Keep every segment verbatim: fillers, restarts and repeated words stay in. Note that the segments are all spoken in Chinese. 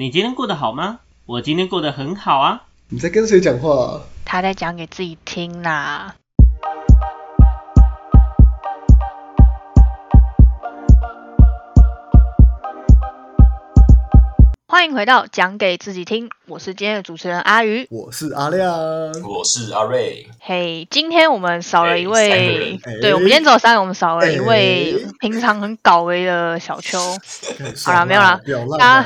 你今天过得好吗？我今天过得很好啊。你在跟谁讲话啊？他在讲给自己听啦。欢迎回到讲给自己听，我是今天的主持人阿鱼，我是阿亮，我是阿瑞。嘿、hey, 今天我们少了一位、hey, 对、hey, 我们今天只有三个，我们少了一位平常很搞威的小秋、hey, 好啦没有啦，他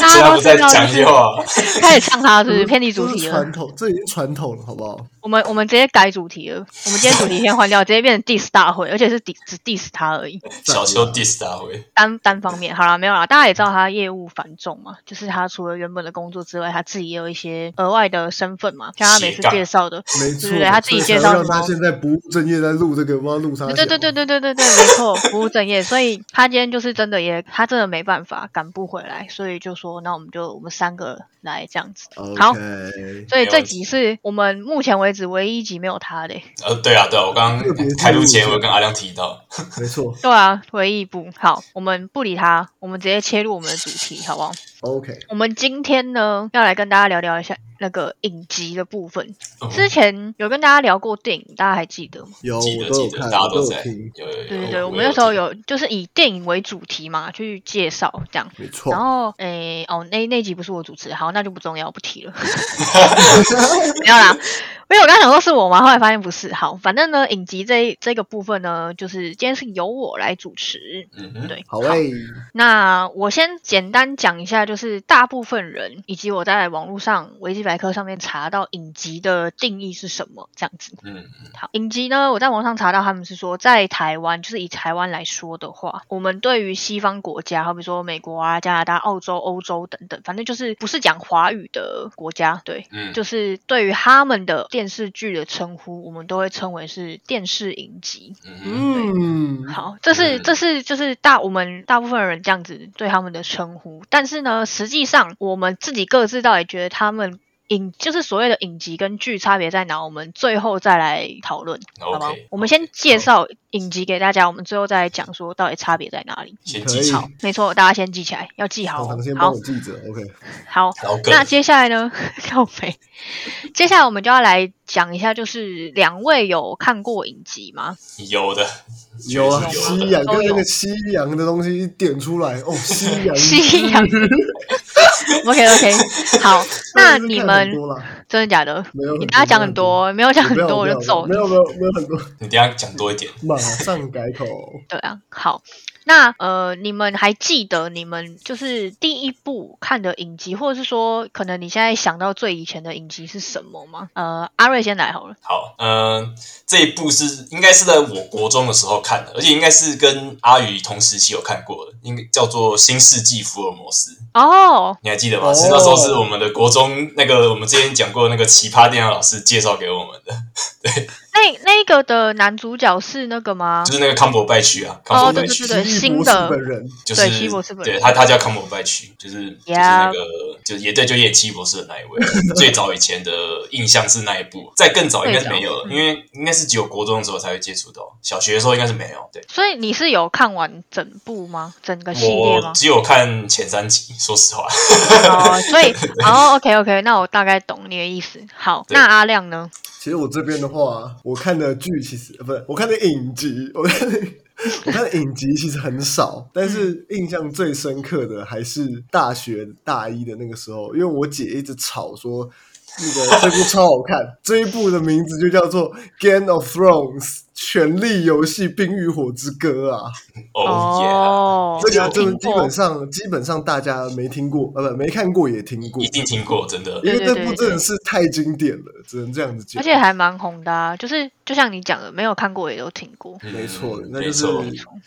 他都知道就是他也唱他是不是偏离主题了，传统，这已经传统了好不好？我们我们直接改主题了，我们今天主题先换掉，直接变成 diss 大会，而且是 diss, 只 diss 他而已，小秋 diss 大会，单单方面。好啦没有啦，大家也知道他业务反重嘛，就是他除了原本的工作之外，他自己也有一些额外的身份嘛，像他每次介绍的，没错，对，他自己介绍的。他现在不务正业在录这个，不知道录啥。对对对对对对对，没错，不务正业，所以他今天就是真的也，他真的没办法赶不回来，所以就说，那我们就我们三个来这样子。Okay, 好，所以这集是我们目前为止唯一一集没有他的、欸。呃，对啊对啊，我刚刚开录前我有跟阿亮提到，没错，对啊，唯一一部。好，我们不理他，我们直接切入我们的主题。好好 OK， 我们今天呢要来跟大家聊聊一下那个影集的部分。Oh. 之前有跟大家聊过电影，大家还记得吗？有，我都有看，大家都在听。有有有。对对对，我们那时候有就是以电影为主题嘛，去介绍这样。没错。然后诶、欸，哦，那那集不是我主持，好，那就不重要，不提了。没有啦，因为我刚想说是我嘛，后来发现不是。好，反正呢，影集这这个部分呢，就是今天是由我来主持。嗯嗯。对，好嘞。那我先简单讲一下，就是大部分人以及我在网络上维基百科上面查到影集的定义是什么这样子。嗯，好，影集呢，我在网上查到他们是说，在台湾，就是以台湾来说的话，我们对于西方国家，好比说美国啊、加拿大、澳洲、欧洲等等，反正就是不是讲华语的国家，对，嗯，就是对于他们的电视剧的称呼，我们都会称为是电视影集。嗯，好，这是这是就是大我们大部分人这样子对他们的称呼，但是呢，实际上我们自己各自到底觉得他们。影就是所谓的影集跟剧差别在哪，我们最后再来讨论、okay, 好不好？我们先介绍影集给大家，我们最后再来讲说到底差别在哪里。先记好，没错，大家先记起来，要记好。好，先帮我记着 ，OK。好，那接下来呢？靠北，接下来我们就要来讲一下，就是两位有看过影集吗？有的。有啊，西洋跟那个西洋的东西一点出来哦，西洋西洋，OK OK， 好，那你们真的假的？没有，你等下讲很多，没有讲很多我就走，没有没有没有很多，你等下讲多一点，马上改口。对啊，好，那呃，你们还记得你们就是第一部看的影集，或者是说可能你现在想到最以前的影集是什么吗？呃，阿瑞先来好了。好，嗯，这一部是应该是在我国中的时候。看的，而且应该是跟阿宇同时期有看过的，应该叫做《新世纪福尔摩斯》哦， oh. 你还记得吗？ Oh. 是那时候是我们的国中那个我们之前讲过的那个奇葩电脑老师介绍给我们的，对。那那个的男主角是那个吗？就是那个康伯拜区啊，康伯拜区、哦、对对对，新的就是对希博士本人，对他他叫康伯拜区，就是、yeah. 就是那个就也对，就演希博士的那一位。最早以前的印象是那一部，再更早应该没有了，因为应该是只有国中的时候才会接触到，小学的时候应该是没有。对，所以你是有看完整部吗？整个系列吗？我只有看前三集，说实话。哦，所以哦 ，OK OK， 那我大概懂你的意思。好，那阿亮呢？其实我这边的话，我看的剧其实不是，我看的影集，我看的。我看影集其实很少，但是印象最深刻的还是大学大一的那个时候，因为我姐一直吵说那个这部超好看，这一部的名字就叫做《Game of Thrones》。权力游戏冰与火之歌啊，哦、oh, yeah. 这个真的基本上基本上大家没听过，呃不没看过也听过，一定听过，真的，因为这部真的是太经典了，对对对对，只能这样子讲，而且还蛮红的啊，就是就像你讲的，没有看过也都听过、嗯、没错，那就是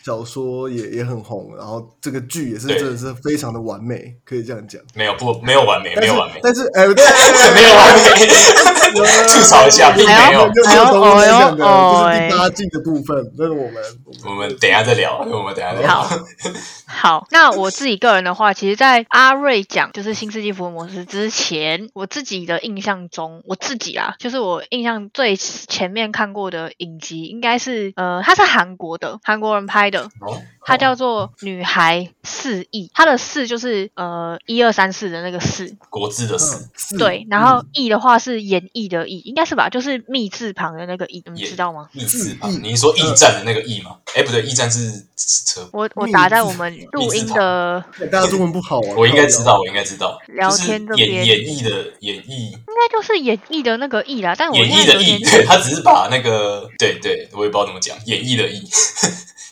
小说 也, 也很红，然后这个剧也是真的是非常的完美，可以这样讲，没有不没有完美，没有完美，但是哎、欸、对没有完美，吐槽一下并没有，就是第八八季的部分，那我们我们等一下再聊，我们等一下再聊。好，好，那我自己个人的话，其实，在阿瑞讲就是《新世纪福尔摩斯》之前，我自己的印象中，我自己啦，就是我印象最前面看过的影集，应该是呃，它是韩国的，韩国人拍的。哦它叫做女孩四亿，它的四就是呃一二三四的那个四，国字的四、嗯、对，然后亿的话是演绎的亿，应该是吧，就是密字旁的那个亿，你知道吗？密字旁，你说驿站的那个驿吗？哎、欸、不对，驿站是车。我我打在我们录音的，大家中文不好啊，我应该知道，我应该知道。聊天这边、就是、演绎的演绎，应该就是演绎的那个绎啦，但我演绎的绎，对，他只是把那个，对对，我也不知道怎么讲，演绎的绎。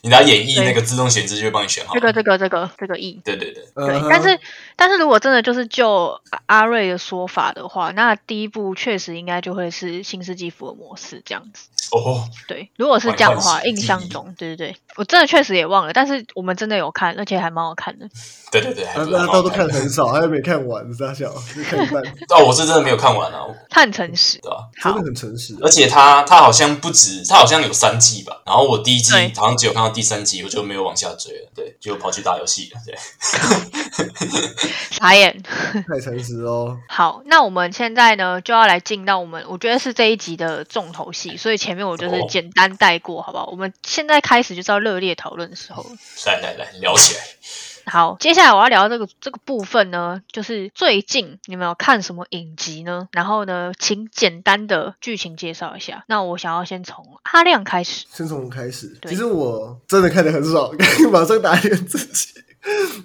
你拿演绎那个自动显示就会帮你选好这个这个这个这个意，对对对对、uh-huh. 但是但是如果真的就是就阿瑞的说法的话，那第一部确实应该就会是新世纪福尔摩斯这样子哦、oh, 对，如果是这样的话，印象中对对对，我真的确实也忘了，但是我们真的有看，而且还蛮好看的，对对对，大家都看很少，还没看完傻笑看一半哦，我是真的没有看完啊，他很诚实，对啊，真的很诚实，而且他他好像不止，他好像有三季吧，然后我第一季好像只有看到第三集，我就没有往下追了，对，就跑去打游戏了，对，傻眼，太诚实哦。好，那我们现在呢就要来进到我们，我觉得是这一集的重头戏，所以前面我就是简单带过、哦、好不好？我们现在开始就是要热烈讨论的时候，来来来，聊起来。好，接下来我要聊这个这个部分呢，就是最近你们有看什么影集呢？然后呢，请简单的剧情介绍一下。那我想要先从阿亮开始，先从我开始。其实我真的看得很少，马上打脸自己。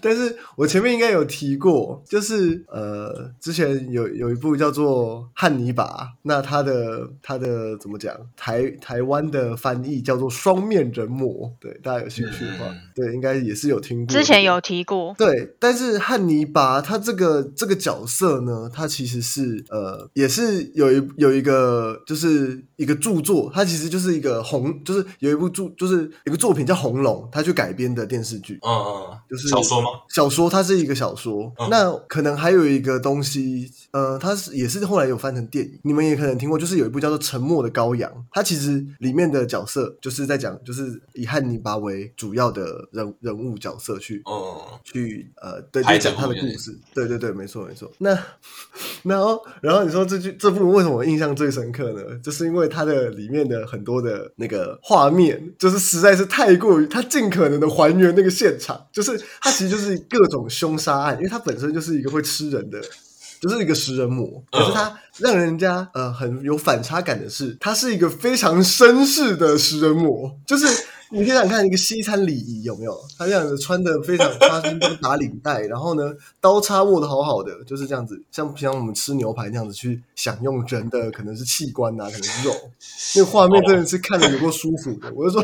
但是我前面应该有提过，就是呃，之前有有一部叫做《汉尼拔》，那它的它的怎么讲，台台湾的翻译叫做《双面人魔》，对，大家有兴趣的话，对，应该也是有听过，之前有提过，对。但是汉尼拔他这个这个角色呢，他其实是呃，也是有一有一个就是一个著作，他其实就是一个红，就是有一部著就是一个作品叫《红龙》，他去改编的电视剧，嗯嗯，就是。小说吗？小说，它是一个小说、嗯、那可能还有一个东西呃，它也是后来有翻成电影，你们也可能听过，就是有一部叫做《沉默的羔羊》，它其实里面的角色就是在讲，就是以汉尼拔为主要的 人, 人物角色去、嗯、去呃，对，就讲他的故事，对对对，没错没错。那然后然后你说这句这部为什么我印象最深刻呢？就是因为它的里面的很多的那个画面，就是实在是太过于，它尽可能的还原那个现场，就是它其实就是各种凶杀案，因为它本身就是一个会吃人的，就是一个食人魔，可是它让人家呃很有反差感的是，它是一个非常绅士的食人魔，就是你想想看，一个西餐礼仪有没有？他这样子穿的非常，他就是打领带，然后呢，刀叉握的好好的，就是这样子，像平常我们吃牛排那样子去享用人的可能是器官啊，可能是肉，那个画面真的是看着有够舒服的。我就说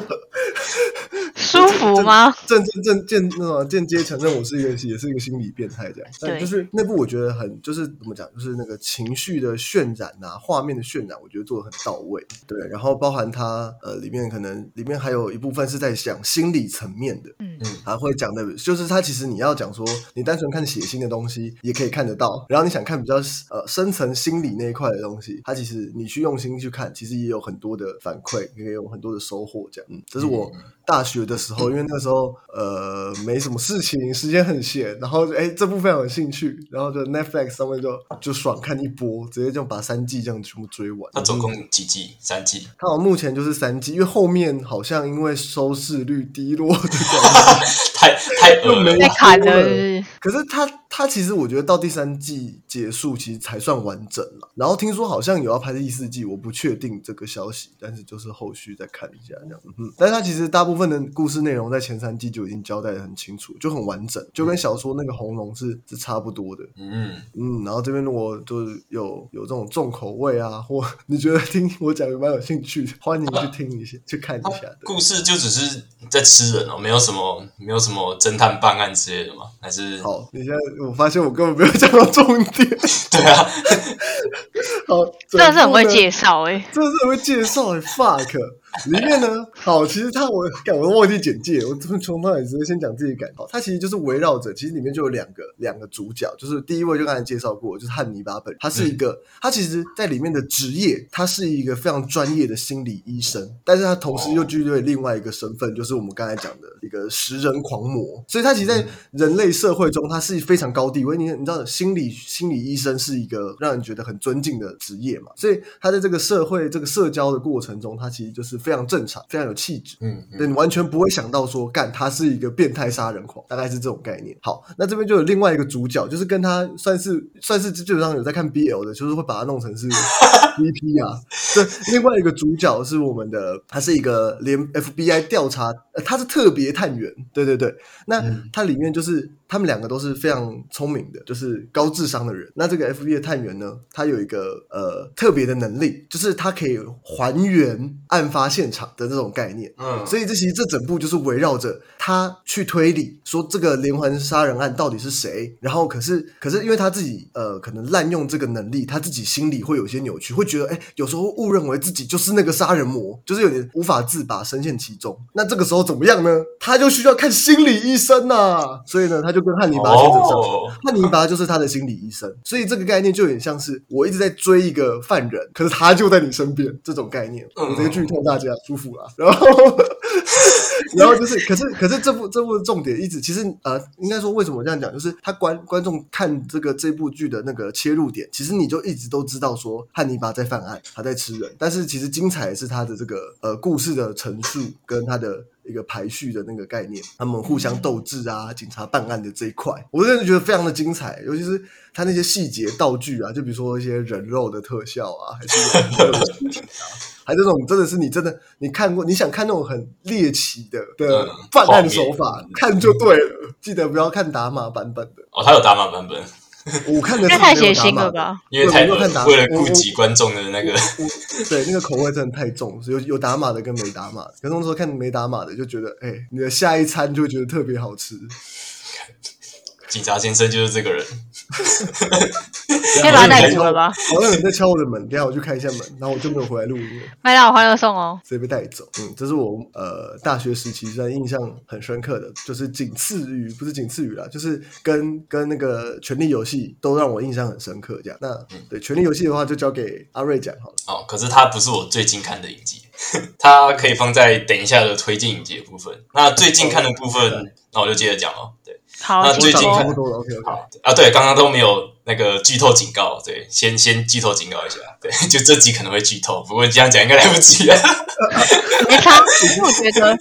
舒服吗？正正正间那间接承认我是一个也是一个心理变态这样，但就是那部我觉得很就是怎么讲，就是那个情绪的渲染啊，画面的渲染，我觉得做得很到位。对，然后包含它呃里面可能里面还有一部分。但是在讲心理层面的，嗯，他会讲的，就是他其实你要讲说，你单纯看血腥的东西也可以看得到，然后你想看比较呃深层心理那一块的东西，他其实你去用心去看，其实也有很多的反馈，也有很多的收获。这样，嗯，这是我大学的时候，因为那时候呃没什么事情，时间很闲，然后哎这部分有兴趣，然后就 Netflix 上面就就爽看一波，直接就把三季这样全部追完。那总共几季？三季？他好像目前就是三季，因为后面好像因为。收视率低落的感觉，太太恶了，太砍了。可是他他其实我觉得到第三季结束，其实才算完整了。然后听说好像有要拍第四季，我不确定这个消息，但是就是后续再看一下这样。嗯，但是他其实大部分的故事内容在前三季就已经交代的很清楚，就很完整，就跟小说那个《红龙》是是差不多的。嗯嗯，然后这边如果就是有有这种重口味啊，或你觉得听我讲蛮有兴趣的，欢迎去听一下，啊、去看一下。啊、故事就。只是在吃人哦，没有什么，没有什么侦探办案之类的吗？还是好？你现在我发现我根本没有讲到重点。对啊，好，真的是很会介绍哎、欸，真的是很会介绍哎、欸、，fuck。里面呢，好，其实他我我都忘记简介，我从头开始先讲自己感。好，他其实就是围绕着，其实里面就有两个两个主角，就是第一位就刚才介绍过，就是汉尼拔本人，他是一个，嗯、他其实在里面的职业，他是一个非常专业的心理医生，但是他同时又具备另外一个身份，就是我们刚才讲的一个食人狂魔，所以他其实在人类社会中，他是非常高地位。你你知道，心理心理医生是一个让人觉得很尊敬的职业嘛，所以他在这个社会这个社交的过程中，他其实就是。非常正常，非常有气质，嗯，对，你完全不会想到说干他是一个变态杀人狂，大概是这种概念。好，那这边就有另外一个主角，就是跟他算是算是基本上有在看 B L 的，就是会把他弄成是 V P 啊。对，另外一个主角是我们的，他是一个连 F B I 调查、呃、他是特别探员，对对对，那他里面就是他们两个都是非常聪明的，就是高智商的人。那这个 F B I 的探员呢，他有一个呃特别的能力，就是他可以还原案发现场的那种概念。嗯，所以这其实这整部就是围绕着他去推理，说这个连环杀人案到底是谁。然后可是可是因为他自己呃可能滥用这个能力，他自己心里会有些扭曲，会觉得哎、欸，有时候误认为自己就是那个杀人魔，就是有点无法自拔，深陷其中。那这个时候怎么样呢？他就需要看心理医生啊。所以呢，他就。就跟汉尼拔先生上手，汉尼拔就是他的心理医生，所以这个概念就有点像是我一直在追一个犯人，可是他就在你身边这种概念。我这个剧透大家舒服啦。然后然后就是可是可是这部这部的重点一直其实呃应该说为什么我这样讲，就是他观观众看这个这部剧的那个切入点，其实你就一直都知道说汉尼拔在犯案，他在吃人，但是其实精彩的是他的这个呃故事的陈述跟他的一个排序的那个概念，他们互相斗智啊，警察办案的这一块，我真的觉得非常的精彩，尤其是他那些细节道具啊，就比如说一些人肉的特效啊，还是有人肉啊，还这种真的是你真的你看过，你想看那种很猎奇的的犯案手法，嗯、看就对了，记得不要看打码版本的哦，他有打码版本。我看的是太血腥了吧？因为太为了顾及观众的那个，对那个口味真的太重，有有打码的跟没打码的。可是那时候看没打码的，就觉得哎、欸，你的下一餐就会觉得特别好吃。警察先生就是这个人，先把他带走了吧？好像有人在敲我的门，等一下我去开一下门，然后我就没有回来录音。麦当劳欢乐颂哦，直接被带走。嗯，这是我呃大学时期在印象很深刻的，就是仅次于不是仅次于啦，就是跟跟那个《权力游戏》都让我印象很深刻。这样，那对《权力游戏》的话就交给阿瑞讲好了。哦，可是它不是我最近看的影集。它可以放在等一下的推荐影集的部分。那最近看的部分，那我就接着讲哦。对，好，那最近看的多了 ，OK OK。啊，对，刚刚都没有那个剧透警告，对，先先剧透警告一下，对，就这集可能会剧透，不过这样讲应该来不及了。没差，我觉得，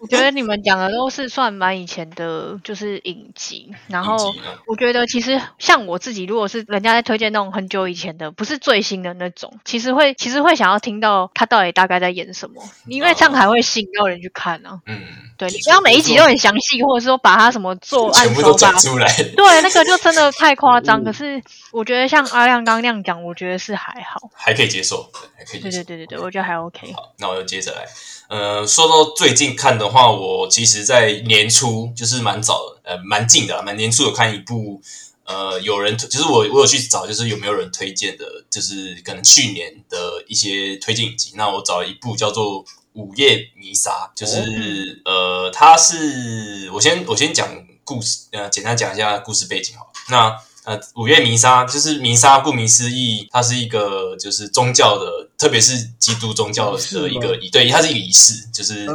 我觉得你们讲的都是算蛮以前的，就是影集。然后我觉得其实像我自己，如果是人家在推荐那种很久以前的，不是最新的那种，其实会其实会想要听到他到底大概在演。演什么？因为这样才会吸引到人去看啊。嗯，对，你不要每一集都很详细，或者说把他什么做案手法全部都讲出来。对，那个就真的太夸张。嗯、可是我觉得像阿亮刚那样讲，我觉得是还好，还可以接受，还可以接受。对对对对对，我觉得还 OK。好，那我就接着来。呃，说到最近看的话，我其实在年初就是蛮早的，呃，蛮近的、啊，蛮年初有看一部。呃，有人就是我，我有去找，就是有没有人推荐的，就是可能去年的一些推荐影集。那我找了一部叫做《午夜弥撒》，就是、哦、呃，它是我先我先讲故事，呃，简单讲一下故事背景好了。那呃，《午夜弥撒》就是弥撒，顾名思义，它是一个就是宗教的，特别是基督宗教的一个仪，对，它是一个仪式，就是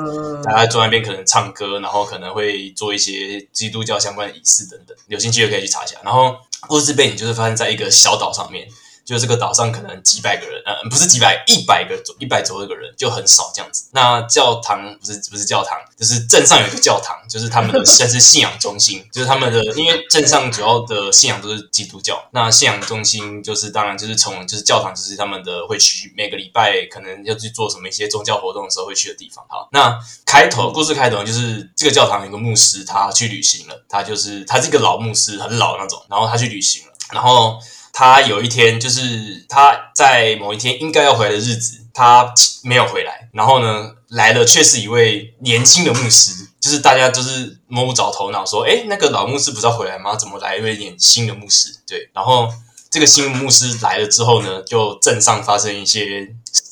大家坐在那边可能唱歌，然后可能会做一些基督教相关的仪式等等，有兴趣就可以去查一下。然后故事背景就是发生在一个小岛上面，就是这个岛上可能几百个人，呃，不是几百，一百个左一百左右的人就很少这样子。那教堂不是不是教堂，就是镇上有一个教堂，就是他们的算是信仰中心，就是他们的，因为镇上主要的信仰都是基督教。那信仰中心就是当然就是从就是教堂，就是他们的会去每个礼拜可能要去做什么一些宗教活动的时候会去的地方。好，那开头故事开头就是这个教堂有个牧师他去旅行了，他就是他是一个老牧师，很老那种，然后他去旅行了，然后。他有一天，就是他在某一天应该要回来的日子，他没有回来。然后呢，来了却是一位年轻的牧师，就是大家就是摸不着头脑，说：“哎，那个老牧师不是要回来吗？怎么来一位年轻的牧师？”对，然后这个新牧师来了之后呢，就镇上发生一些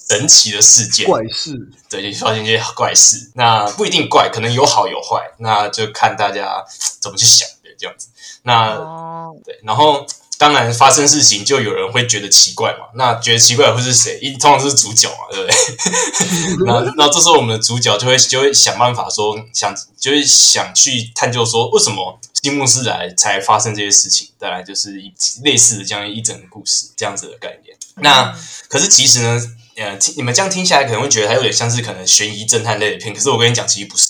神奇的事件、怪事，对，就发生一些怪事。那不一定怪，可能有好有坏，那就看大家怎么去想，对，这样子。那、oh. 对，然后。当然发生事情就有人会觉得奇怪嘛，那觉得奇怪的会是谁？通常是主角嘛，对不对？然后，然后这时候我们的主角就会就会想办法说，想就会想去探究说，为什么新牧师来才发生这些事情？当然就是类似的这样一整个故事这样子的概念。那可是其实呢，呃，你们这样听下来可能会觉得它有点像是可能悬疑侦探类的片，可是我跟你讲，其实不是，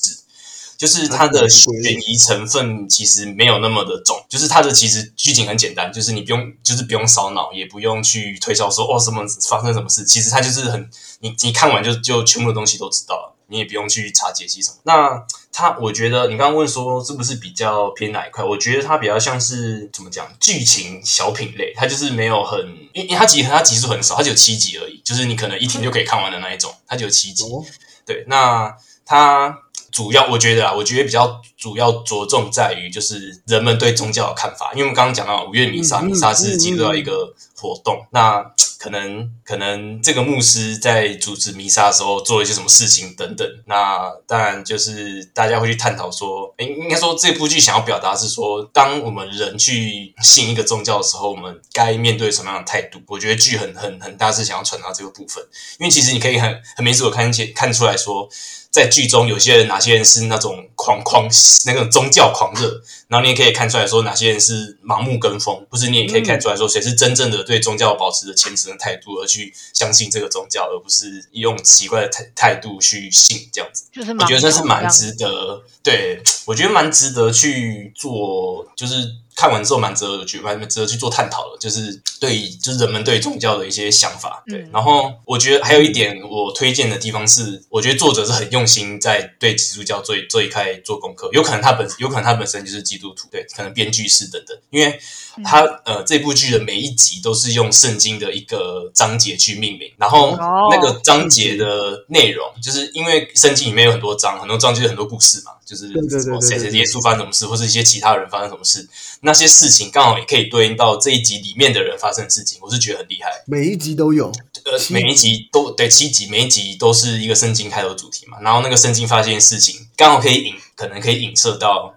就是它的悬疑成分其实没有那么的重，就是它的其实剧情很简单，就是你不用就是不用烧脑，也不用去推敲说哦什么发生什么事，其实它就是很你你看完就就全部的东西都知道了，你也不用去查解析什么。那它我觉得你刚刚问说是不是比较偏哪一块，我觉得它比较像是怎么讲剧情小品类，它就是没有很因为它集它集数很少，它只有七集而已，就是你可能一天就可以看完的那一种，它只有七集。哦、对，那它。主要我觉得啊，我觉得比较主要着重在于就是人们对宗教的看法，因为我们刚刚讲到五月弥撒，弥撒是基督教一个活动，嗯嗯嗯、那可能可能这个牧师在主持弥撒的时候做了一些什么事情等等，那当然就是大家会去探讨说，诶，应该说这部剧想要表达是说，当我们人去信一个宗教的时候，我们该面对什么样的态度？我觉得剧很很很大是想要传达这个部分，因为其实你可以很很明显看看出来说。在剧中，有些人哪些人是那种狂狂那个宗教狂热，然后你也可以看出来说哪些人是盲目跟风，或是你也可以看出来说谁是真正的对宗教保持着虔诚的态度而去相信这个宗教，而不是用奇怪的态度去信这样子。就是我觉得那是蛮值得，对我觉得蛮值得去做，就是看完之后蛮值得去蛮值得去做探讨的，就是对就是人们对宗教的一些想法。对，嗯、然后我觉得还有一点我推荐的地方是，我觉得作者是很用。用心在对基督教做这一块做功课，有可能他本有可能他本身就是基督徒，对，可能编剧师等等，因为他呃这部剧的每一集都是用圣经的一个章节去命名，然后那个章节的内容，就是因为圣经里面有很多章，很多章就是很多故事嘛，就是什么谁谁耶稣发生什么事，或是一些其他人发生什么事，那些事情刚好也可以对应到这一集里面的人发生的事情，我是觉得很厉害。每一集都有，呃，每一集都对七集，每一集都是一个圣经开头主题嘛，然后那个圣经发现事情，刚好可以影，可能可以影射到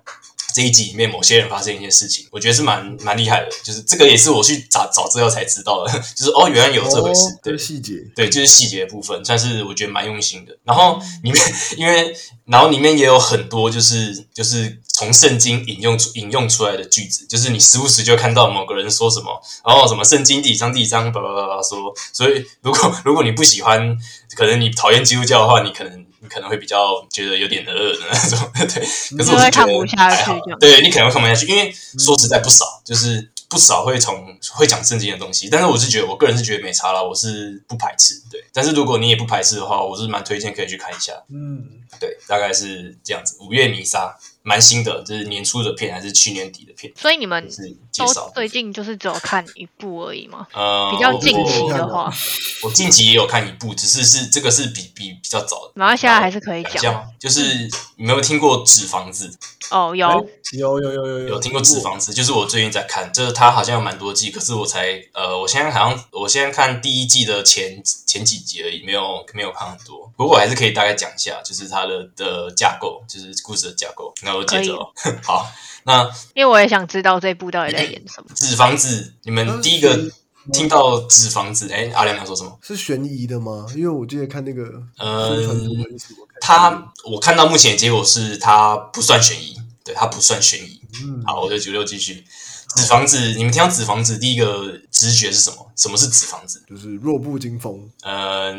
这一集里面某些人发生一些事情，我觉得是蛮蛮厉害的。就是这个也是我去找找资料才知道的，就是哦，原来有这回事。哦、对，细节，对，就是细节的部分，算是我觉得蛮用心的。然后里面，因为然后里面也有很多就是就是从圣经引用出引用出来的句子，就是你时不时就看到某个人说什么，然后什么圣经第几章第几章，叭叭叭叭说。所以如果如果你不喜欢，可能你讨厌基督教的话，你可能。你可能会比较觉得有点饿的那种，对，可是我是觉得还好，对你可能会看不下去，因为说实在不少，就是不少会从会讲圣经的东西，但是我是觉得我个人是觉得没差啦，我是不排斥，对，但是如果你也不排斥的话，我是蛮推荐可以去看一下，嗯，对，大概是这样子，五月弥撒。蛮新的，就是年初的片还是去年底的片，所以你们都最近就是只有看一部而已吗？呃，比较近期的话，我近期也有看一部，只是是这个是比比比较早的，然后现在还是可以讲，就是你有没有听过《纸房子》？哦，有有有有有有听过《纸房子》，就是我最近在看，就是它好像有蛮多季，可是我才呃，我现在好像我现在看第一季的前前几集而已，没有没有看很多，不过我还是可以大概讲一下，就是它的的架构，就是故事的架构。我接着、哦、好，那因为我也想知道这部到底在演什么。纸房子，你们第一个听到纸房子，哎、欸，阿良要说什么？是悬疑的吗？因为我记得看那个，呃，他我看到目前的结果是他不算悬疑，对他不算悬疑。嗯，好，我就九六继续。纸房子，你们听到纸房子第一个直觉是什么？什么是纸房子？就是弱不禁风。呃，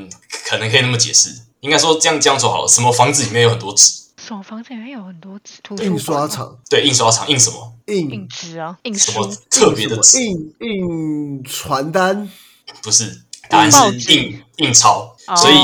可能可以那么解释，应该说这样这样说好了，什么房子里面有很多纸？什么房子里面有很多纸？印刷厂，对，印刷厂印什么？印印纸啊，印什么特别的纸？印印传单？不是，答案是印印钞。所以，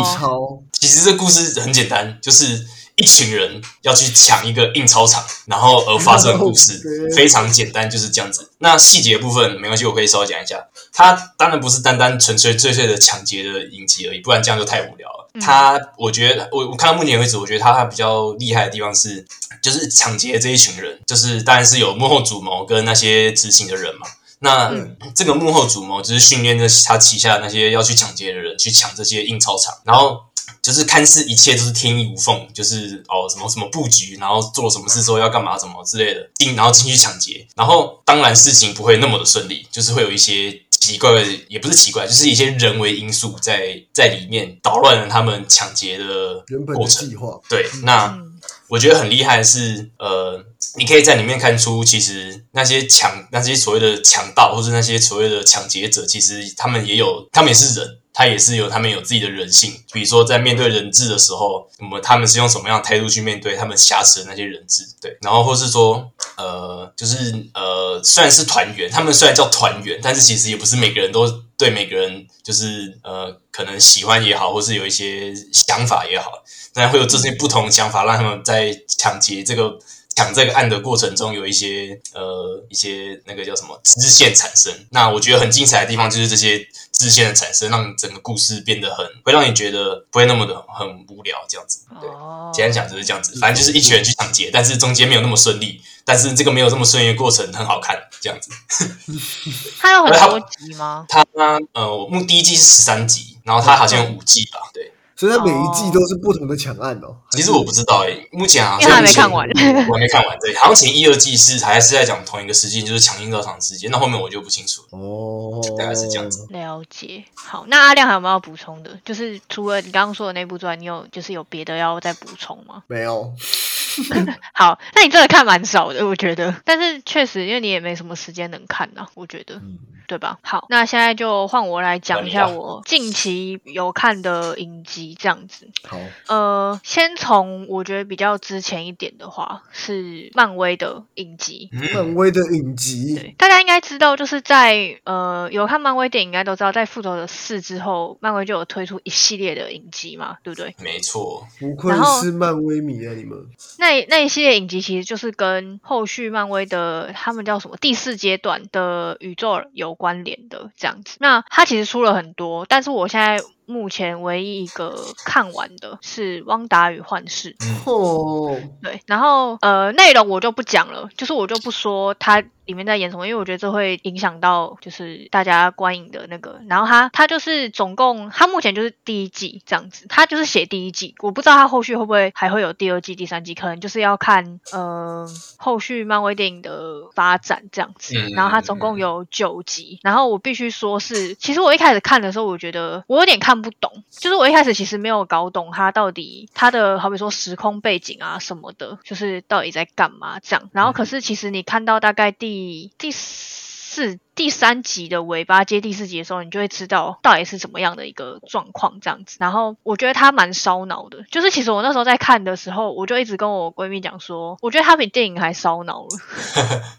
其实这故事很简单，就是一群人要去抢一个印钞厂，然后而发生的故事，非常简单，就是这样子。那细节部分没关系，我可以稍微讲一下。它当然不是单单纯粹粹粹的抢劫的影集而已，不然这样就太无聊了。他，我觉得我我看到目前为止，我觉得他比较厉害的地方是，就是抢劫这一群人，就是当然是有幕后主谋跟那些执行的人嘛。那、嗯、这个幕后主谋就是训练他旗下那些要去抢劫的人去抢这些印钞厂，然后就是看似一切都是天衣无缝，就是哦什么什么布局，然后做什么事之后要干嘛什么之类的，然后进去抢劫，然后当然事情不会那么的顺利，就是会有一些。奇怪的也不是奇怪，就是一些人为因素在在里面捣乱了他们抢劫的过程。对，那我觉得很厉害的是，呃，你可以在里面看出，其实那些抢那些所谓的强盗，或是那些所谓的抢劫者，其实他们也有，他们也是人。他也是有他们有自己的人性，比如说在面对人质的时候，我们他们是用什么样的态度去面对他们挟持的那些人质，对，然后或是说呃，就是呃，虽然是团员，他们虽然叫团员，但是其实也不是每个人都对每个人就是呃，可能喜欢也好，或是有一些想法也好，但会有这些不同的想法，让他们在抢劫这个。抢这个案的过程中有一些呃一些那个叫什么支线产生，那我觉得很精彩的地方就是这些支线的产生，让整个故事变得很会让你觉得不会那么的很无聊这样子。对，简单讲就是这样子，反正就是一群人去抢劫，但是中间没有那么顺利，但是这个没有这么顺利的过程很好看这样子。它有很多集吗？它呃，目第一季是十三集，然后它好像有五季吧，对。所以它每一季都是不同的抢案哦。其实我不知道诶、欸，目前好像还没看完，我还没看完。对，好像前一二季是还是在讲同一个事件，就是强硬造场事件。那后面我就不清楚了。哦，大概是这样子。了解。好，那阿亮还有没有要补充的？就是除了你刚刚说的那部之外，你有就是有别的要再补充吗？没有。好，那你真的看蛮少的，我觉得。但是确实，因为你也没什么时间能看啊，我觉得，嗯、对吧？好，那现在就换我来讲一下我近期有看的影集，这样子。好，呃，先从我觉得比较之前一点的话，是漫威的影集。漫威的影集，对，大家应该知道，就是在呃有看漫威电影应该都知道，在《复仇者四》之后，漫威就有推出一系列的影集嘛，对不对？没错，不愧是漫威迷啊，你们。那, 那一系列影集其实就是跟后续漫威的他们叫什么第四阶段的宇宙有关联的这样子。那它其实出了很多，但是我现在目前唯一一个看完的是《汪达与幻视》哦，对，然后呃内容我就不讲了，就是我就不说它里面在演什么，因为我觉得这会影响到就是大家观影的那个。然后它它就是总共它目前就是第一季这样子，它就是写第一季，我不知道它后续会不会还会有第二季、第三季，可能就是要看呃后续漫威电影的发展这样子。然后它总共有九集，然后我必须说是，其实我一开始看的时候，我觉得我有点看。看不懂，就是我一开始其实没有搞懂他到底他的好比说时空背景啊什么的，就是到底在干嘛这样。然后可是其实你看到大概第第四第三集的尾巴接第四集的时候，你就会知道到底是怎么样的一个状况这样子。然后我觉得它蛮烧脑的，就是其实我那时候在看的时候，我就一直跟我闺蜜讲说，我觉得它比电影还烧脑了。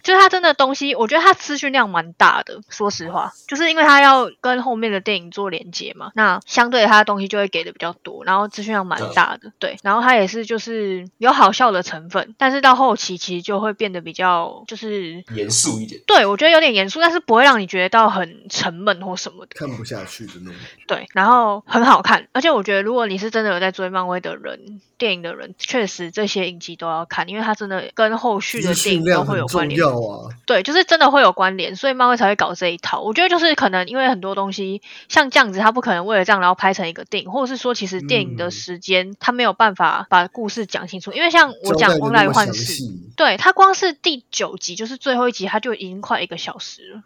就是它真的东西，我觉得它资讯量蛮大的，说实话，就是因为它要跟后面的电影做连接嘛，那相对它的东西就会给的比较多，然后资讯量蛮大的，对。然后它也是就是有好笑的成分，但是到后期其实就会变得比较就是严肃一点，对，我觉得有点严肃，但是不会让你觉得到很沉闷或什么的，看不下去的那种。对，然后很好看，而且我觉得如果你是真的有在追漫威的人，电影的人，确实这些影集都要看，因为它真的跟后续的电影都会有关联。资讯量很重要啊。对，就是真的会有关联，所以漫威才会搞这一套。我觉得就是可能因为很多东西像这样子，他不可能为了这样然后拍成一个电影，或者是说其实电影的时间他、嗯、没有办法把故事讲清楚，因为像我讲《汪达与幻视》，对，他光是第九集就是最后一集，他就已经快一个小时了。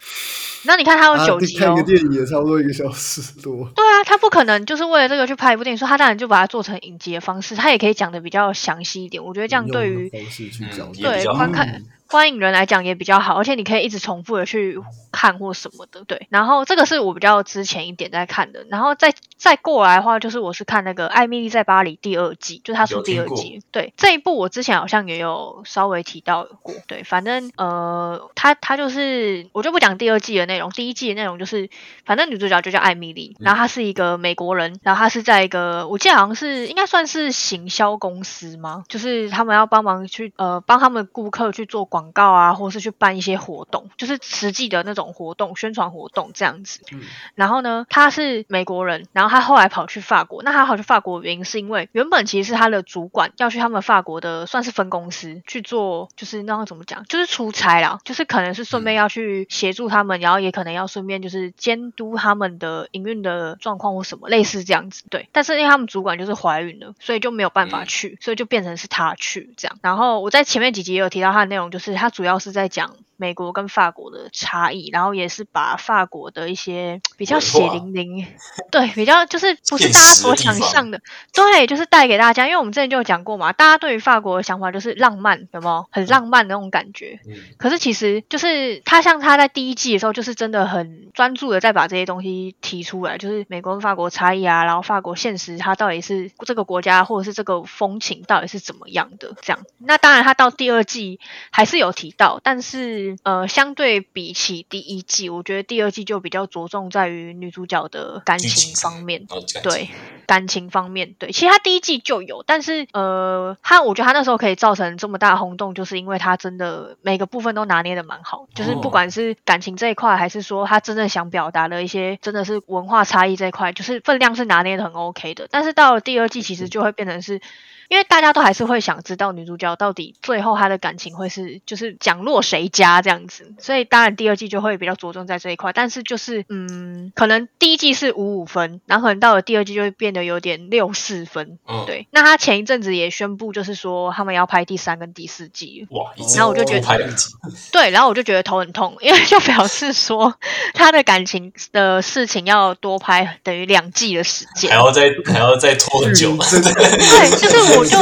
那你看他有九集哦，啊、看个电影也差不多一个小时多。对啊，他不可能就是为了这个去拍一部电影，说他当然就把它做成影集的方式，他也可以讲的比较详细一点。我觉得这样对于对观看。观影人来讲也比较好，而且你可以一直重复的去看或什么的，对。然后这个是我比较之前一点在看的，然后再再过来的话，就是我是看那个《艾蜜莉在巴黎》第二季，就是他出第二季，对，这一部我之前好像也有稍微提到过，对，反正呃，他他就是我就不讲第二季的内容，第一季的内容就是反正女主角就叫艾蜜莉，然后她是一个美国人，然后她是在一个我记得好像是应该算是行销公司吗？就是他们要帮忙去呃帮他们顾客去做广。广告啊，或是去办一些活动，就是实际的那种活动，宣传活动这样子。嗯、然后呢，他是美国人，然后他后来跑去法国。那他跑去法国的原因是因为原本其实是他的主管要去他们法国的算是分公司去做，就是那怎么讲，就是出差啦，就是可能是顺便要去协助他们，然后也可能要顺便就是监督他们的营运的状况或什么类似这样子。对，但是因为他们主管就是怀孕了，所以就没有办法去，所以就变成是他去这样。然后我在前面几集也有提到他的内容，就是。他主要是在讲美国跟法国的差异，然后也是把法国的一些比较血淋淋，对，比较就是不是大家所想象的，对，就是带给大家。因为我们之前就有讲过嘛，大家对于法国的想法就是浪漫，有没有很浪漫的那种感觉、嗯、可是其实就是他像他在第一季的时候就是真的很专注的在把这些东西提出来，就是美国跟法国差异啊，然后法国现实它到底是这个国家或者是这个风情到底是怎么样的这样。那当然他到第二季还是有提到，但是呃，相对比起第一季，我觉得第二季就比较着重在于女主角的感情方面，对，感情方面，对，其实他第一季就有，但是呃，他我觉得他那时候可以造成这么大轰动，就是因为他真的每个部分都拿捏的蛮好，就是不管是感情这一块，还是说他真正想表达的一些真的是文化差异这一块，就是分量是拿捏的很 OK 的。但是到了第二季，其实就会变成是因为大家都还是会想知道女主角到底最后她的感情会是就是讲落谁家这样子，所以当然第二季就会比较着重在这一块。但是就是嗯，可能第一季是五五分，然后可能到了第二季就会变得有点六四分、嗯、对。那他前一阵子也宣布就是说他们要拍第三跟第四季，哇，然后我就觉得拍两集，对，然后我就觉得头很痛，因为就表示说他的感情的事情要多拍等于两季的时间，还要再还要再拖很久、嗯、对，就是我我就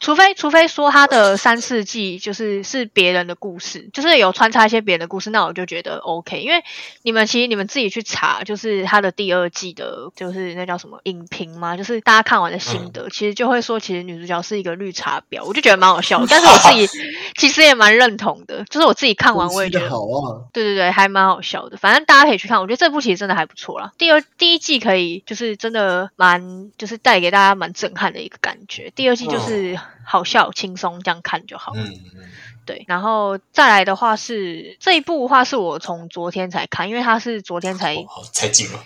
除非除非说他的三四季就是是别人的故事，就是有穿插一些别人的故事，那我就觉得 OK。 因为你们其实你们自己去查，就是他的第二季的就是那叫什么影评嘛，就是大家看完的心得、嗯、其实就会说其实女主角是一个绿茶婊，我就觉得蛮好笑的，但是我自己其实也蛮认同的，就是我自己看完我也觉得好、啊、对对对，还蛮好笑的。反正大家可以去看，我觉得这部其实真的还不错啦。第二第一季可以就是真的蛮就是带给大家蛮震撼的一个感觉，第二季就是、嗯，好笑轻松这样看就好了、嗯嗯、对。然后再来的话是这一部的话是我从昨天才看，因为它是昨天才才进了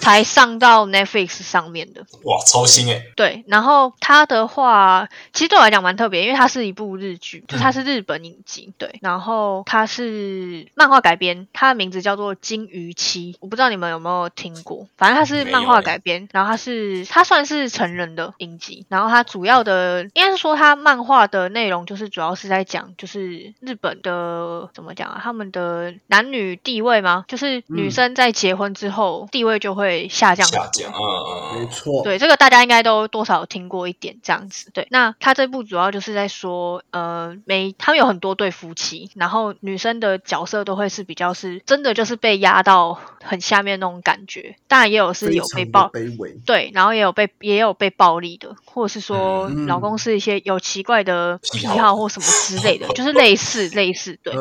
才上到 Netflix 上面的，哇，超新耶。对，然后它的话其实对我来讲蛮特别，因为它是一部日剧，就它是日本影集、嗯、对，然后它是漫画改编，它的名字叫做金鱼妻，我不知道你们有没有听过，反正它是漫画改编，然后它是它算是成人的影集，然后它主要的应该是说他漫画的内容就是主要是在讲就是日本的怎么讲啊，他们的男女地位吗，就是女生在结婚之后、嗯、地位就会下降下降、啊、没错，对，这个大家应该都多少听过一点这样子。对，那他这部主要就是在说呃，每他们有很多对夫妻，然后女生的角色都会是比较是真的就是被压到很下面那种感觉，当然也有是有被暴卑微，对，然后也有被也有被暴力的，或者是说、嗯、老公是一些有奇怪的癖好或什么之类的，就是类似类似对。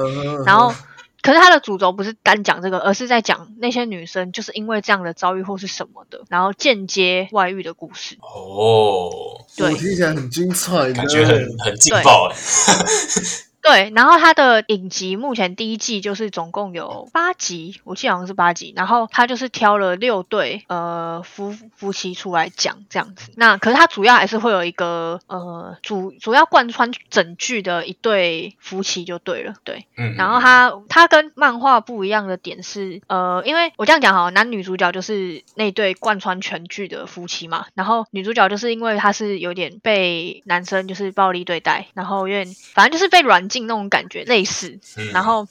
然后可是他的主轴不是单讲这个，而是在讲那些女生就是因为这样的遭遇或是什么的，然后间接外遇的故事。哦，对，我听起来很精彩，感觉很很劲爆耶对，然后他的影集目前第一季就是总共有八集，我记得好像是八集，然后他就是挑了六对呃夫夫妻出来讲这样子。那可是他主要还是会有一个呃主主要贯穿整剧的一对夫妻就对了，对，嗯。然后他他跟漫画不一样的点是呃，因为我这样讲好，男女主角就是那对贯穿全剧的夫妻嘛，然后女主角就是因为她是有点被男生就是暴力对待，然后因为反正就是被软禁那种感觉类似，然后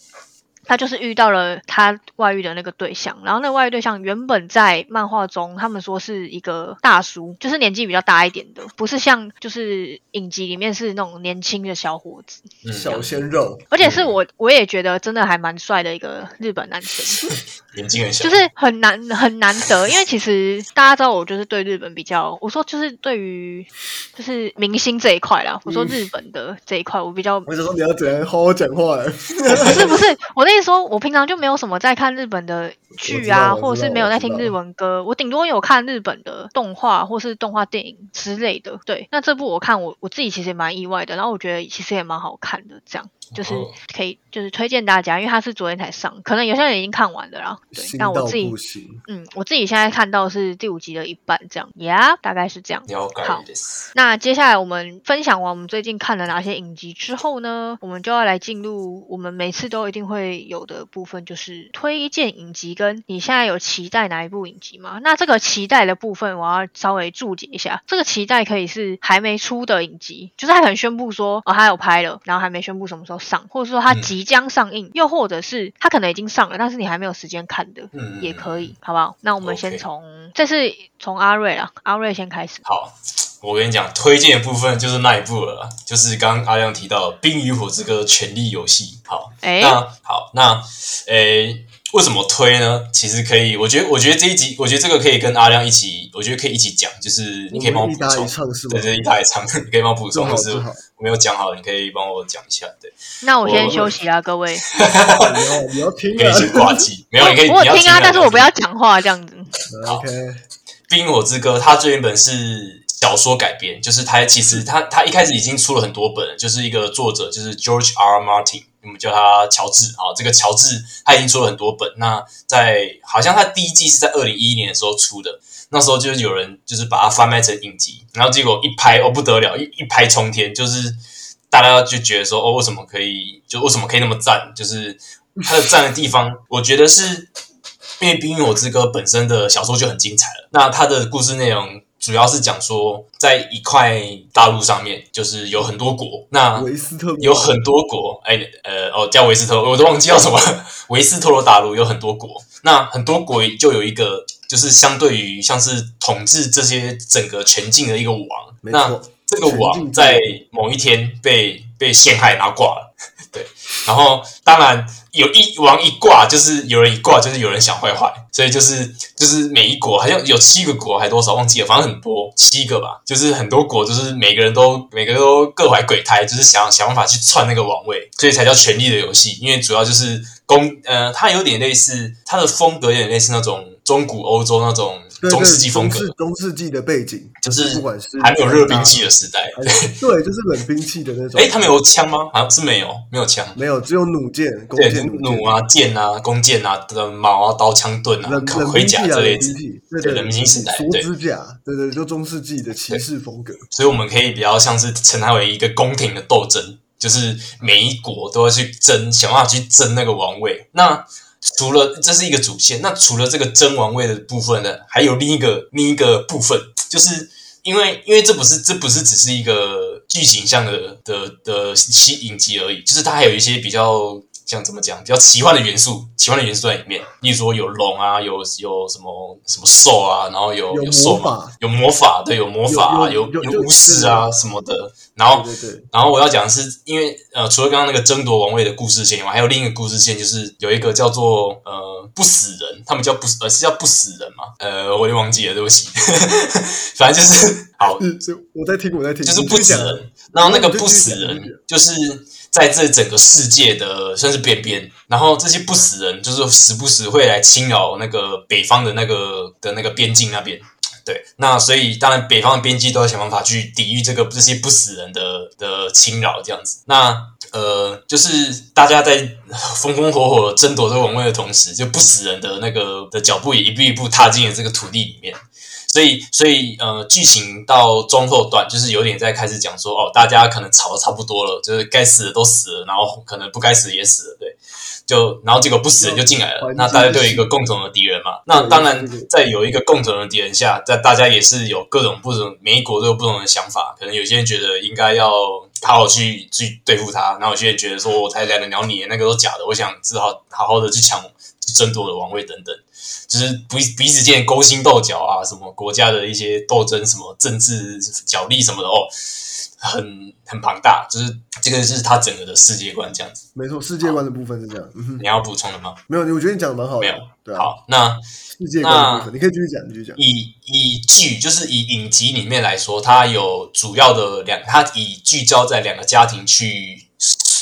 他就是遇到了他外遇的那个对象，然后那个外遇对象原本在漫画中他们说是一个大叔，就是年纪比较大一点的，不是像就是影集里面是那种年轻的小伙子、嗯、小鲜肉，而且是我我也觉得真的还蛮帅的一个日本男生年纪很小，就是很难很难得，因为其实大家知道我就是对日本比较，我说就是对于就是明星这一块啦，我说日本的这一块我比较、嗯、我想说你要怎样好好讲话不是不是，我那所以说我平常就没有什么在看日本的剧啊，或者是没有在听日文歌，我顶多有看日本的动画或是动画电影之类的。对，那这部我看我我自己其实也蛮意外的，然后我觉得其实也蛮好看的，这样就是可以就是推荐大家，因为它是昨天才上，可能有些人已经看完了啦。对，那我自己嗯，我自己现在看到是第五集的一半这样，呀、yeah, ，大概是这样。好，那接下来我们分享完我们最近看了哪些影集之后呢，我们就要来进入我们每次都一定会有的部分，就是推荐影集跟你现在有期待哪一部影集吗？那这个期待的部分我要稍微注解一下，这个期待可以是还没出的影集，就是他可能宣布说哦他有拍了，然后还没宣布什么时候上，或者说它即将上映、嗯、又或者是它可能已经上了但是你还没有时间看的、嗯、也可以，好不好？那我们先从、okay. 这是从阿瑞啦，阿瑞先开始。好，我跟你讲推荐的部分就是那一部了，就是刚刚阿亮提到《冰与火之歌：权力游戏》。好、欸、那好那诶为什么推呢？其实可以，我觉得，我觉得这一集，我觉得这个可以跟阿亮一起，我觉得可以一起讲，就是你可以帮我补充，对对，一搭一唱，你可以帮我补充，就是我没有讲好，你可以帮我讲一下，对。那我先休息啦，各位。你要听啊？可以先挂机，没有，你可以我有听啊，但是我不要讲话这样子。好，《冰火之歌》它最原本是小说改编，就是它其实它它一开始已经出了很多本，就是一个作者就是 George R. Martin。我们叫他乔治啊，这个乔治他已经出了很多本。那在好像他第一季是在二零一一年的时候出的，那时候就是有人就是把它翻拍成影集，然后结果一拍哦不得了，一一拍冲天，就是大家就觉得说哦为什么可以，就为什么可以那么赞？就是他的赞的地方，我觉得是因为《冰与火之歌》本身的小说就很精彩了，那他的故事内容主要是讲说，在一块大陆上面，就是有很多国，那有很多国，哎、欸，呃，哦，叫维斯特，我都忘记叫什么了。维斯特罗大陆有很多国，那很多国就有一个，就是相对于像是统治这些整个全境的一个王。那这个王在某一天被被陷害，然后挂了。对，然后当然有一王一挂，就是有人一挂，就是有人想坏坏，所以就是就是每一国好像有七个国还多少忘记了，反正很多七个吧，就是很多国就是每个人都每个人都各怀鬼胎，就是想想办法去篡那个王位，所以才叫权力的游戏。因为主要就是公呃，它有点类似，它的风格有点类似那种中古欧洲那种。中世纪风格，中世纪的背景，就是不管是还没有热兵器的时代，对，就是冷兵器的那种。哎，他们有枪吗？好像是没有，没有枪，没有，只有弩箭、弓箭、弩啊、箭啊、弓箭啊、矛啊、刀枪盾啊、盔甲这类的。对，冷兵器时代，对，锁指甲，对对，就中世纪的骑士风格。所以我们可以比较像是称它为一个宫廷的斗争，就是每一国都要去争，想办法去争那个王位。那除了这是一个主线，那除了这个争王位的部分呢，还有另一个另一个部分，就是因为因为这不是这不是只是一个剧情上的的的影集而已，就是它还有一些比较像怎么讲，比较奇幻的元素，奇幻的元素在里面，例如说有龙啊，有有什么什么兽啊，然后有有兽嘛，有魔法，对，有魔法，有有巫师啊什么的。然后对对对，然后我要讲的是，因为呃，除了刚刚那个争夺王位的故事线以外，还有另一个故事线，就是有一个叫做呃不死人，他们叫不呃是叫不死人嘛，呃，我也忘记了，对不起。反正就是好，我在听，我在听，就是不死人。然后那个不死人就是在这整个世界的算是边边，然后这些不死人就是时不时会来侵扰那个北方的那个的那个边境那边。对，那所以当然北方的边境都要想办法去抵御这个这些不死人的的侵扰这样子。那呃，就是大家在风风火火争夺这个王位的同时，就不死人的那个的脚步也一步一步踏进了这个土地里面。所以，所以，呃，剧情到中后段就是有点在开始讲说，哦，大家可能吵得差不多了，就是该死的都死了，然后可能不该死的也死了，对，就然后结果不死人就进来了，那大家都有一个共同的敌人嘛，那当然在有一个共同的敌人下，在大家也是有各种不同，每一国都有不同的想法，可能有些人觉得应该要好好去去对付他，然后有些人觉得说我才来得了你，那个都假的，我想只好好好的去抢去争夺我的王位等等。就是彼此间勾心斗角啊，什么国家的一些斗争，什么政治角力什么的哦，很很庞大。就是这个就是他整个的世界观这样子。没错，世界观的部分是这样。你要补充的吗？没有，我觉得你讲的蛮好的。没有，对啊。好，那世界观的部分你可以继续讲，继续讲。以以剧就是以影集里面来说，它有主要的两，它以聚焦在两个家庭去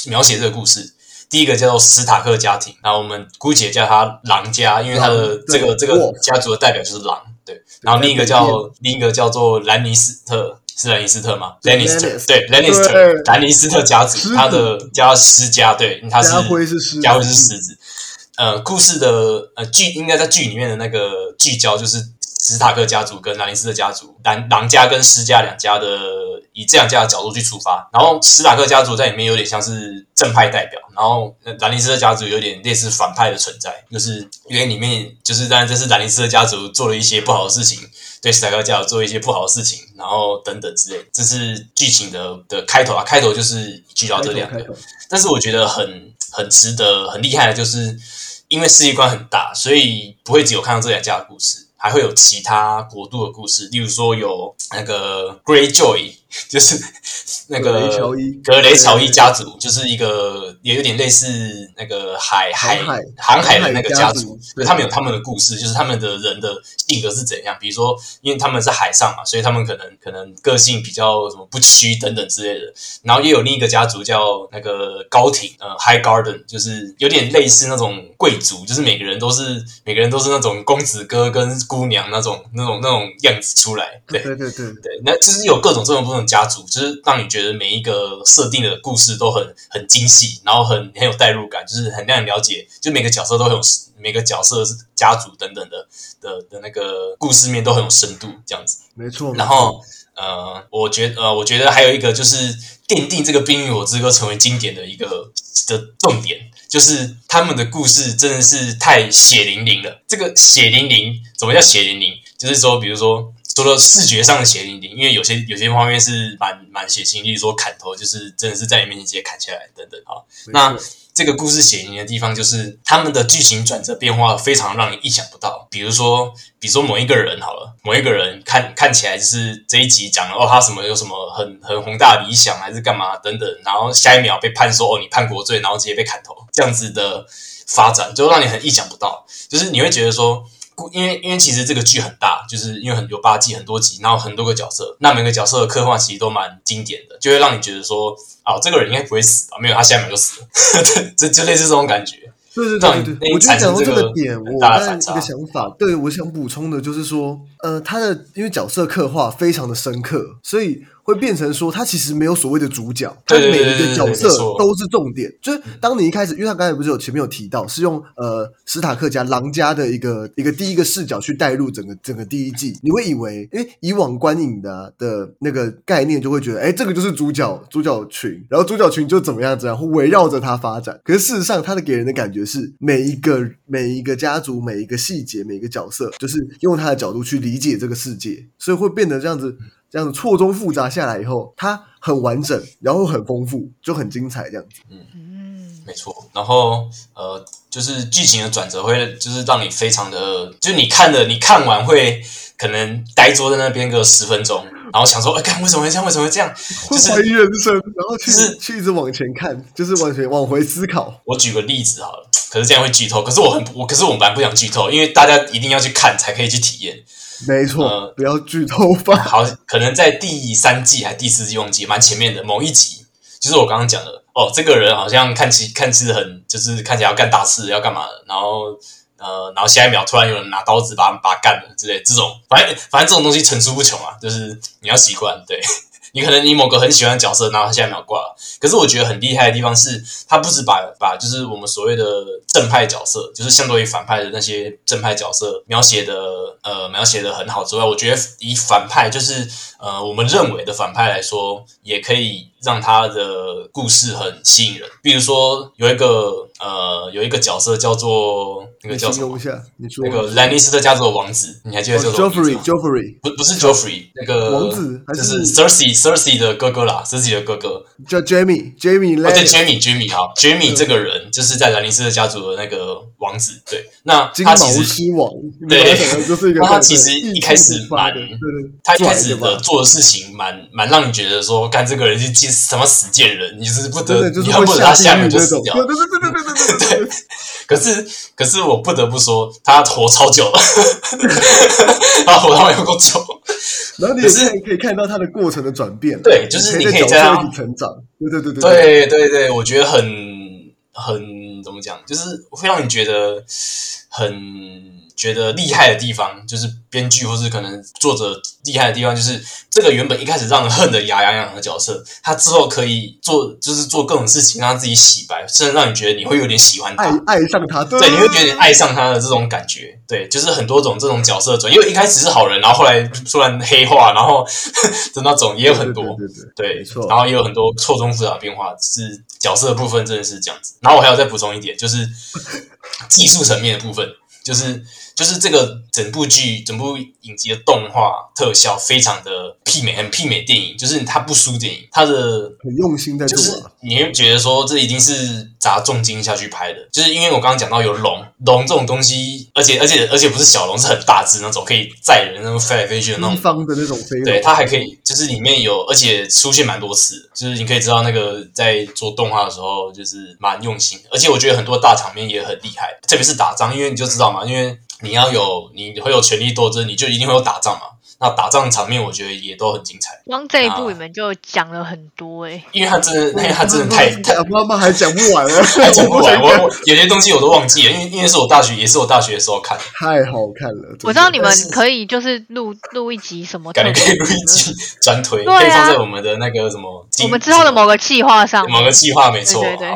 描写这个故事。第一个叫做史塔克家庭，然后我们姑且叫他狼家，因为他的这个这个家族的代表就是狼，对。然后另一个叫另一个叫做兰尼斯特，是兰尼斯特吗？兰尼斯特，对，兰尼斯特，兰尼斯特家族，他的叫狮家，对，他是家徽是狮子。呃，故事的呃剧应该在剧里面的那个聚焦就是史塔克家族跟兰尼斯特家族，狼狼家跟施家两家的，以这两家的角度去出发。然后史塔克家族在里面有点像是正派代表，然后兰尼斯特家族有点类似反派的存在，就是因为里面就是当然这是兰尼斯特家族做了一些不好的事情，对史塔克家族做一些不好的事情，然后等等之类的。这是剧情的的开头啊，开头就是聚焦这两个。但是我觉得很很值得、很厉害的就是，因为世界观很大，所以不会只有看到这两家的故事。还会有其他国度的故事，例如说有那个 Greyjoy， 就是那个格雷乔伊家族，就是一个也有点类似那个海海航海的那个家族，他们有他们的故事，就是他们的人的性格是怎样，比如说因为他们是海上嘛，所以他们可能可能个性比较什么不屈等等之类的。然后也有另一个家族叫那个高庭，呃 High Garden， 就是有点类似那种贵族，就是每个人都是每个人都是那种公子哥跟姑娘那种那种那种样子出来，对对对 对, 对，那就是有各种这种不同家族，就是让你觉得每一个设定的故事都很很精细，然后很很有代入感，就是很让你了解，就每个角色都很有每个角色家族等等的的的那个故事面都很有深度，这样子。没错。然后呃，我觉得呃，我觉得还有一个就是奠定这个《冰与火之歌》成为经典的一个的重点。就是他们的故事真的是太血淋淋了。这个血淋淋，怎么叫血淋淋？就是说，比如说，除了视觉上的血淋淋，因为有些有些方面是蛮蛮血腥，例如说砍头，就是真的是在你面前直接砍下来等等。好，那这个故事血淋淋的地方就是他们的剧情转折变化非常让你意想不到。比如说，比如说某一个人好了，某一个人看看起来就是这一集讲了哦，他什么有什么很很宏大的理想还是干嘛等等，然后下一秒被判说哦你叛国罪，然后直接被砍头。这样子的发展就让你很意想不到，就是你会觉得说，因为因为其实这个剧很大，就是因为很有八季很多集，然后很多个角色，那每个角色的刻画其实都蛮经典的，就会让你觉得说，啊、哦，这个人应该不会死啊，没有他下一秒就死了，这就类似这种感觉。对对对对对，我就讲到这个点，我大概一个想法，对我想补充的就是说，呃，他的因为角色刻画非常的深刻，所以会变成说他其实没有所谓的主角，他每一个角色都是重点。就是当你一开始，因为他刚才不是有前面有提到，是用呃史塔克家狼家的一个一个第一个视角去带入整个整个第一季，你会以为，因为以往观影的、啊、的那个概念就会觉得，哎，这个就是主角主角群，然后主角群就怎么样子，然后围绕着他发展。可是事实上，他的给人的感觉是每一个每一个家族、每一个细节、每一个角色，就是用他的角度去理解这个世界，所以会变得这样子。这样子错综复杂下来以后，它很完整，然后很丰富，就很精彩这样子。嗯，没错。然后呃，就是剧情的转折会，就是让你非常的，就是你看的，你看完会可能呆坐在那边个十分钟，然后想说，哎、欸，看为什么会这样？为什么会这样？就是怀疑人生，然后去、就是、去一直往前看，就是完全往回思考。我举个例子好了，可是这样会剧透。可是我很我，可是我蛮不想剧透，因为大家一定要去看才可以去体验。没错、呃，不要剧透吧。好，可能在第三季还第四季忘记，蛮前面的某一集，就是我刚刚讲的哦，这个人好像看起看似很，就是看起来要干大事，要干嘛的，然后呃，然后下一秒突然有人拿刀子把把他干了之类，这种反正反正这种东西层出不穷啊，就是你要习惯，对你可能你某个很喜欢的角色，然后他下一秒挂了。可是我觉得很厉害的地方是，他不止把把就是我们所谓的正派角色，就是相对于反派的那些正派角色描写的呃描写的很好之外，我觉得以反派就是呃我们认为的反派来说，也可以让他的故事很吸引人。比如说有一个呃有一个角色叫做那个叫什么？那个兰尼斯特家族的王子，你还记得叫做 Joffrey？ Joffrey 不不是 Joffrey， 那个王子还是 Cersei Cersei 的哥哥啦 ，Cersei 的哥哥叫 Jaime Jaime， 而且 Jaime Jaime 好 ，Jaime 这个人就是在兰尼斯特家族的那个王子，对，那他其实金毛狮王，对，就是一个他其实一开始蛮，他一开始的做的事情蛮蛮让你觉得说，干这个人是什么死贱人，你就是不得，你恨不得他下面就死掉，对对对对对对对对。可是可是我不得不说，他活超久了，他活到有够久。然后你也是可以看到他的过程的转变，对，就是你可以在他成长，对对对对对对对，我觉得很很怎么讲，就是会让你觉得很觉得厉害的地方，就是编剧或是可能作者厉害的地方，就是这个原本一开始让人恨得牙痒痒的角色，他之后可以做就是做各种事情让自己洗白，甚至让你觉得你会有点喜欢他， 爱, 爱上他， 对, 对，你会觉得你爱上他的这种感觉。对，就是很多种这种角色转，因为一开始是好人，然后后来突然黑化，然后的那种也有很多，对对对对对，对，没错，然后也有很多错综复杂的变化，是角色的部分真的是这样子。然后我还要再补充一点，就是技术层面的部分，就是就是这个整部剧、整部影集的动画特效非常的媲美，很媲美电影，就是它不输电影，它的很用心在做，就是你会觉得说这一定是砸重金下去拍的，就是因为我刚刚讲到有龙，龙这种东西，而且而且而且不是小龙，是很大只那种，可以载人那种飞来飞去的那种，西方的那种飞龙，对，它还可以，就是里面有，而且出现蛮多次，就是你可以知道那个在做动画的时候就是蛮用心的，而且我觉得很多大场面也很厉害，特别是打仗，因为你就知道嘛，因为你要有，你会有权力斗争，你就一定会有打仗嘛。那打仗场面我觉得也都很精彩。光这一部你们就讲了很多哎、欸，因为他真的，因为他真的太太，妈妈还讲不完了，还讲不完。我, 我有些东西我都忘记了，因为因为是我大学，也是我大学的时候看的，太好看了。我知道你们可以就是录录一集什么，感觉可以录一集专推、啊，可以放在我们的那个什么，我们之后的某个企划上，某个企划没错，对对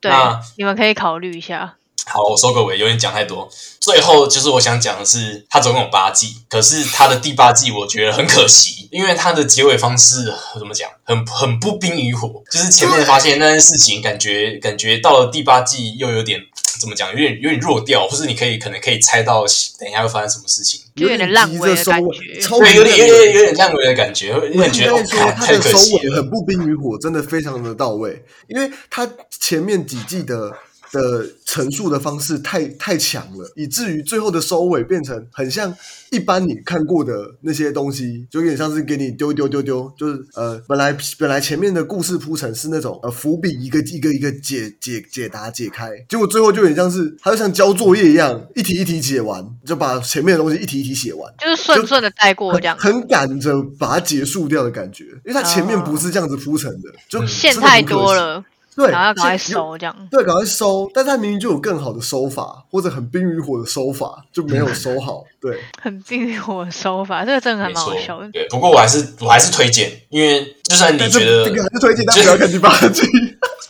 对, 對，你们可以考虑一下。好，我收个尾，有点讲太多。最后就是我想讲的是，它总共有八季，可是它的第八季我觉得很可惜，因为它的结尾方式怎么讲，很很不冰于火，就是前面发现那件事情，感觉感觉到了第八季又有点怎么讲，有点有点弱掉，或是你可以可能可以猜到等一下会发生什么事情，有点烂尾的感觉，对，有点有点有点烂尾的感觉，有点觉得太可惜了。收尾很不冰于火，真的非常的到位，因为它前面几季的。的陈述的方式太太强了，以至于最后的收尾变成很像一般你看过的那些东西，就有点像是给你丢丢丢丢，就是呃，本来本来前面的故事铺陈是那种呃伏笔一个一个一个解解解答解开，结果最后就有点像是它就像交作业一样，一题一题解完，就把前面的东西一题一题写完，就是顺顺的带过这样，很赶着把它结束掉的感觉，因为它前面不是这样子铺陈的，就线太多了。对，然后要赶快收这样。对，赶快收，但他明明就有更好的收法，或者很冰与火的收法，就没有收好。对，很冰与火的收法，这个真的还蛮好笑的。对，不过我还是我还是推荐，因为就算你觉得这个还是推荐，但不要看第八季。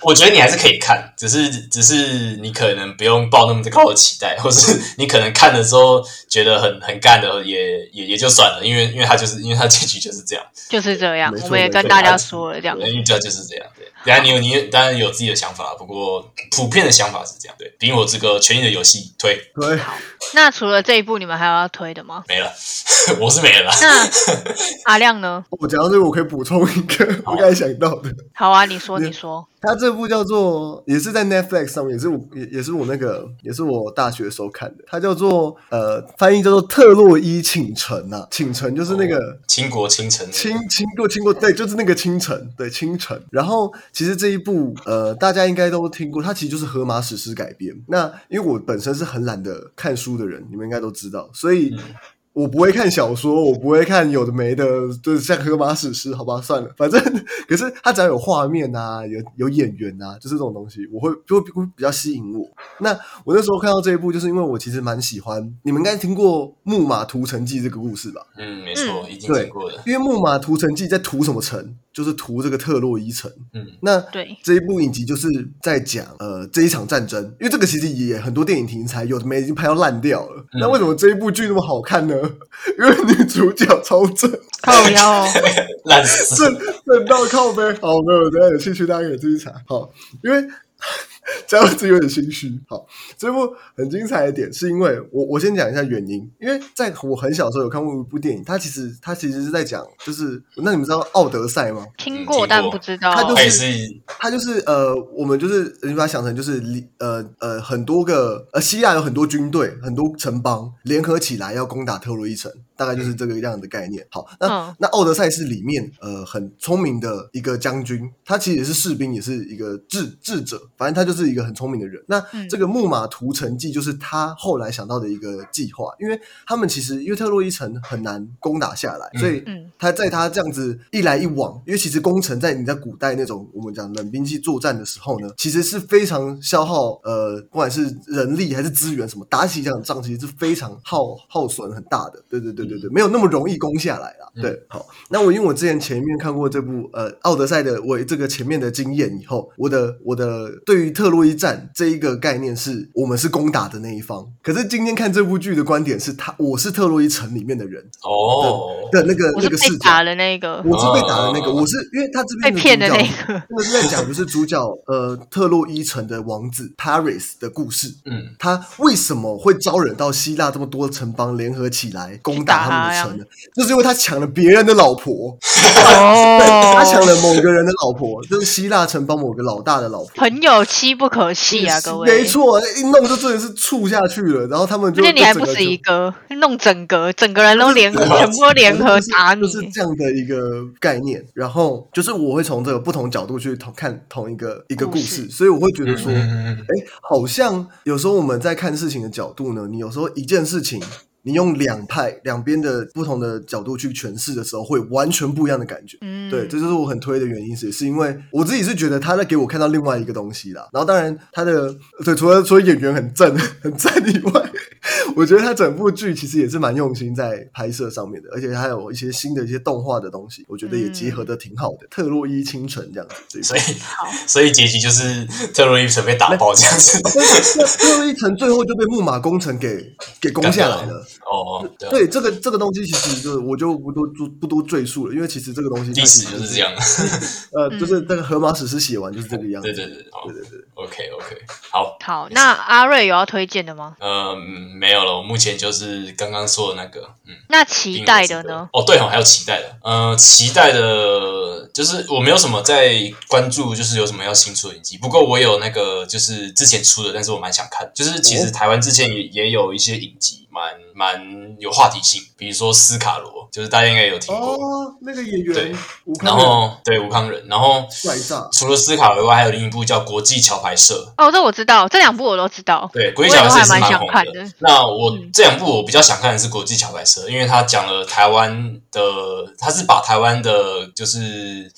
我觉得你还是可以看，只是只是你可能不用抱那么高的期待，或是你可能看的时候觉得很很干的也也也就算了，因为因为他就是因为他结局就是这样，就是这样。我们也跟大家说了这样，因为他就是这样。对，等下你有你当然。有自己的想法，不过普遍的想法是这样。对，比我这个权力的游戏推。对，好。那除了这一部，你们还有要推的吗？没了，我是没了。那阿亮呢？我讲到这个，我可以补充一个我刚才想到的。好啊，你说，你说。他这部叫做，也是在 Netflix 上面，也是我，也是我那个，也是我大学的时候看的。它叫做呃，翻译叫做《特洛伊倾城》啊，倾城就是那个倾国倾城，倾倾国倾国，对，就是那个倾城，对，倾城。然后其实这一部。呃，大家应该都听过，它其实就是荷马史诗改编。那因为我本身是很懒得看书的人，你们应该都知道，所以我不会看小说，我不会看有的没的，就是像荷马史诗，好吧，算了，反正可是它只要有画面啊，有有演员啊，就是这种东西，我会就会比较吸引我。那我那时候看到这一部，就是因为我其实蛮喜欢，你们应该听过《木马屠城记》这个故事吧？嗯，没错，已经听过了。因为《木马屠城记》在屠什么城？就是屠这个特洛伊城，嗯，那对这一部影集就是在讲呃这一场战争，因为这个其实也很多电影题材有的没已经拍到烂掉了、嗯，那为什么这一部剧那么好看呢？因为女主角超正，靠腰烂死，正正到靠背，好没有，大家有兴趣大家可以自己查，好，因为。这样子有点心虚。好，这部很精彩的点是因为我我先讲一下原因，因为在我很小的时候有看过一部电影，它其实它其实是在讲，就是那你们知道《奥德赛》吗？听过，但不知道。它就是它就是呃，我们就是你把它想成就是呃呃很多个呃希腊有很多军队、很多城邦联合起来要攻打特洛伊城，大概就是这个样的概念。好，那、嗯、那《奥德赛》是里面呃很聪明的一个将军，他其实也是士兵，也是一个智智者，反正他就是。就是一个很聪明的人。那这个木马屠城记就是他后来想到的一个计划，因为他们其实因为特洛伊城很难攻打下来，所以他在他这样子一来一往，因为其实攻城在你在古代那种我们讲冷兵器作战的时候呢，其实是非常消耗呃不管是人力还是资源什么，打起这场仗其实是非常耗耗损很大的。对对对对对，没有那么容易攻下来啦。对，好，那我因为我之前前面看过这部呃《奥德赛》的我这个前面的经验以后，我的我的对于特洛伊战这一个概念是我们是攻打的那一方，可是今天看这部剧的观点是他我是特洛伊城里面的人哦的那个那个视角，我是被打的那个，我是被打的那个，我是因为他这边被骗的那个，那是在讲就是主角呃特洛伊城的王子 Paris 的故事，嗯，他为什么会招惹到希腊这么多城邦联合起来攻打他们的城呢？就是因为他抢了别人的老婆，他抢了某个人的老婆，就是希腊城邦某个老大的老婆。朋友妻不可弃啊，各位。没错，一弄就真的是触下去了，然后他们就。而且你还不止一个，弄整个整个人都联合，全部联合打你。就是这样的一个概念，然后就是我会从这个不同角度去看同一个一个故事，所以我会觉得说，哎，好像有时候我们在看事情的角度呢，你有时候一件事情。你用两派两边的不同的角度去诠释的时候会完全不一样的感觉、嗯、对，这就是我很推的原因，是是因为我自己是觉得他在给我看到另外一个东西啦。然后当然他的对除了除了演员很正很正以外，我觉得他整部剧其实也是蛮用心在拍摄上面的，而且还有一些新的一些动画的东西，我觉得也结合的挺好的、嗯、特洛伊清晨这样子，所以所以结局就是特洛伊城被打爆这样子特洛伊城最后就被木马工程给给攻下来了哦、对, 对这个这个东西其实就我就不多不多赘述了，因为其实这个东西历史就是这样呃，就是那个荷马史诗写完就是这个样子、嗯、对对对对对对 OK OK 好好，那阿瑞有要推荐的吗？呃，没有了，我目前就是刚刚说的那个、嗯、那期待的呢？哦对哦，还有期待的呃，期待的就是我没有什么在关注就是有什么要新出的影集，不过我有那个就是之前出的，但是我蛮想看，就是其实台湾之前 也,、哦、也有一些影集蛮蛮有话题性，比如说斯卡罗，就是大家应该有听过、哦、那个演员，对，吴康仁，然后对吴康仁，然后除了斯卡罗以外，还有另一部叫《国际桥牌社》哦，这我知道，这两部我都知道。对，《国际桥牌社》也是蛮红的。的那我、嗯、这两部我比较想看的是《国际桥牌社》，因为他讲了台湾的，他是把台湾的，就是。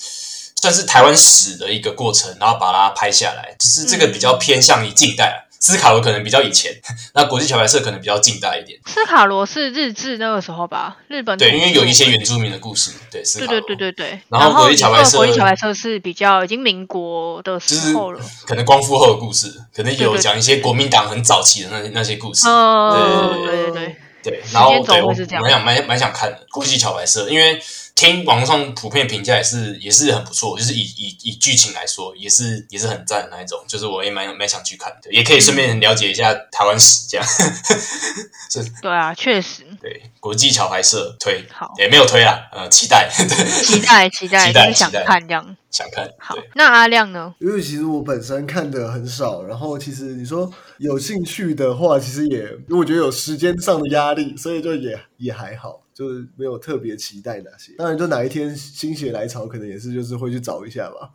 算是台湾史的一个过程，然后把它拍下来，就是这个比较偏向于近代啦、嗯斯卡罗可能比较以前，那国际桥牌社可能比较近代一点。斯卡罗是日治那个时候吧，日本对，因为有一些原住民的故事，对，斯卡罗对对对对对。然后国际桥牌社，国际桥牌社是比较已经民国的时候了，就是、可能光复后的故事，可能有讲一些国民党很早期的那那些故事。哦，对对对对。对，然后对我蛮想蛮蛮想看的国际桥牌社，因为。听网上普遍评价也是也是很不错，就是以以以剧情来说，也是也是很赞的那一种，就是我也蛮蛮想去看的，也可以顺便了解一下台湾史这样。对啊，确实。对，国际桥牌社推，也没有推啦，呃，期待，期待，期待，期待，想看这样，想看。好，那阿亮呢？因为其实我本身看的很少，然后其实你说有兴趣的话，其实也因为我觉得有时间上的压力，所以就也也还好。就是没有特别期待哪些，当然就哪一天心血来潮，可能也是就是会去找一下吧。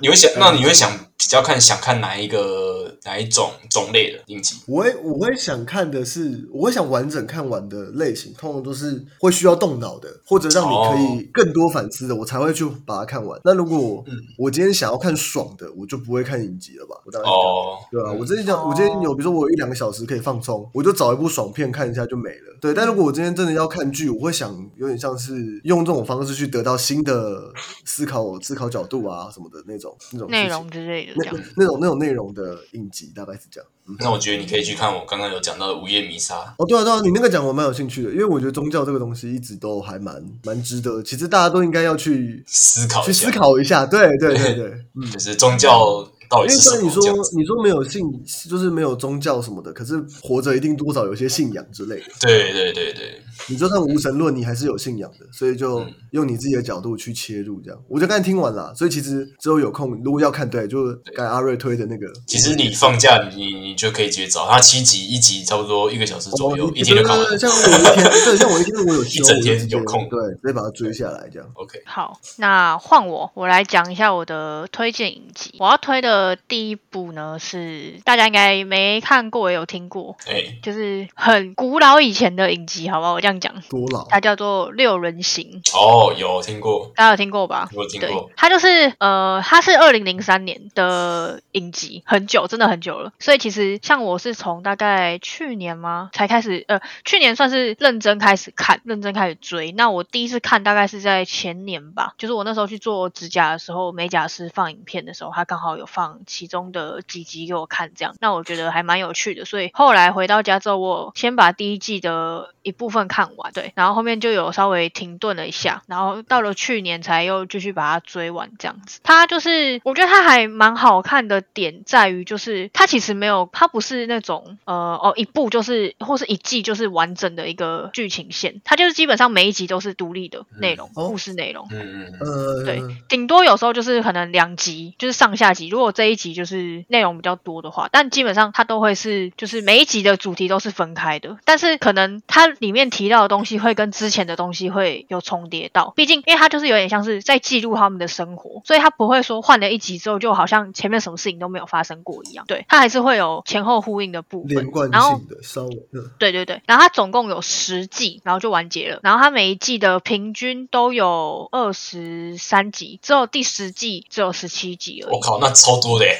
你会想，那你会想比较看想看哪一个哪一种种类的影集？我会我会想看的是，我会想完整看完的类型，通常都是会需要动脑的，或者让你可以更多反思的，我才会去把它看完。那如果、嗯、我今天想要看爽的，我就不会看影集了吧？我当然哦，对啊，我今天想，我今天有比如说我有一两个小时可以放松，我就找一部爽片看一下就没了。对，但如果我今天真的要看剧，我会想有点像是用这种方式去得到新的思考思考角度啊什么的。那种那种内容之类的这样，那种那种内容的影集大概是这样。那我觉得你可以去看我刚刚有讲到的《午夜弥撒》哦，对啊对啊，你那个讲我蛮有兴趣的，因为我觉得宗教这个东西一直都还蛮蛮值得，其实大家都应该要去思考去思考一下，对对对对，嗯，就是宗教。因为虽然你说你说没有信，就是没有宗教什么的，可是活着一定多少有些信仰之类的。对对对对，你就算无神论，你还是有信仰的，所以就用你自己的角度去切入，这样。我就刚才听完了，所以其实之后有空如果要看，对，就是刚才阿瑞推的那个。其实你放假你你就可以直接找他七集，一集差不多一个小时左右，哦、一天就看完。像我一天，对，像我一天我有休一整天有空，对，直接把它追下来这样。OK， 好，那换我，我来讲一下我的推荐影集，我要推的。的第一部呢是大家应该没看过也有听过，对，就是很古老以前的影集，好不好？我这样讲，古老，它叫做《六人行》。哦，有听过，大家有听过吧？有听过。它就是呃，它是二零零三年的影集，很久，真的很久了。所以其实像我是从大概去年吗才开始，呃，去年算是认真开始看，认真开始追。那我第一次看大概是在前年吧，就是我那时候去做指甲的时候，美甲师放影片的时候，他刚好有放其中的几集给我看，这样，那我觉得还蛮有趣的，所以后来回到家之后，我先把第一季的一部分看完，对，然后后面就有稍微停顿了一下，然后到了去年才又继续把它追完，这样子。它就是我觉得它还蛮好看的点在于，就是它其实没有，它不是那种呃哦一部就是或是一季就是完整的一个剧情线，它就是基本上每一集都是独立的内容，嗯、故事内容，嗯嗯，对，顶多有时候就是可能两集，就是上下集。如果这一集就是内容比较多的话，但基本上它都会是就是每一集的主题都是分开的，但是可能它里面提到的东西会跟之前的东西会有重叠到，毕竟因为它就是有点像是在记录他们的生活，所以它不会说换了一集之后就好像前面什么事情都没有发生过一样，对，它还是会有前后呼应的部分，连贯性的稍微，对对对，然后它总共有十季然后就完结了，然后它每一季的平均都有二十三集，只有第十季只有十七集而已。我靠，那超多的耶，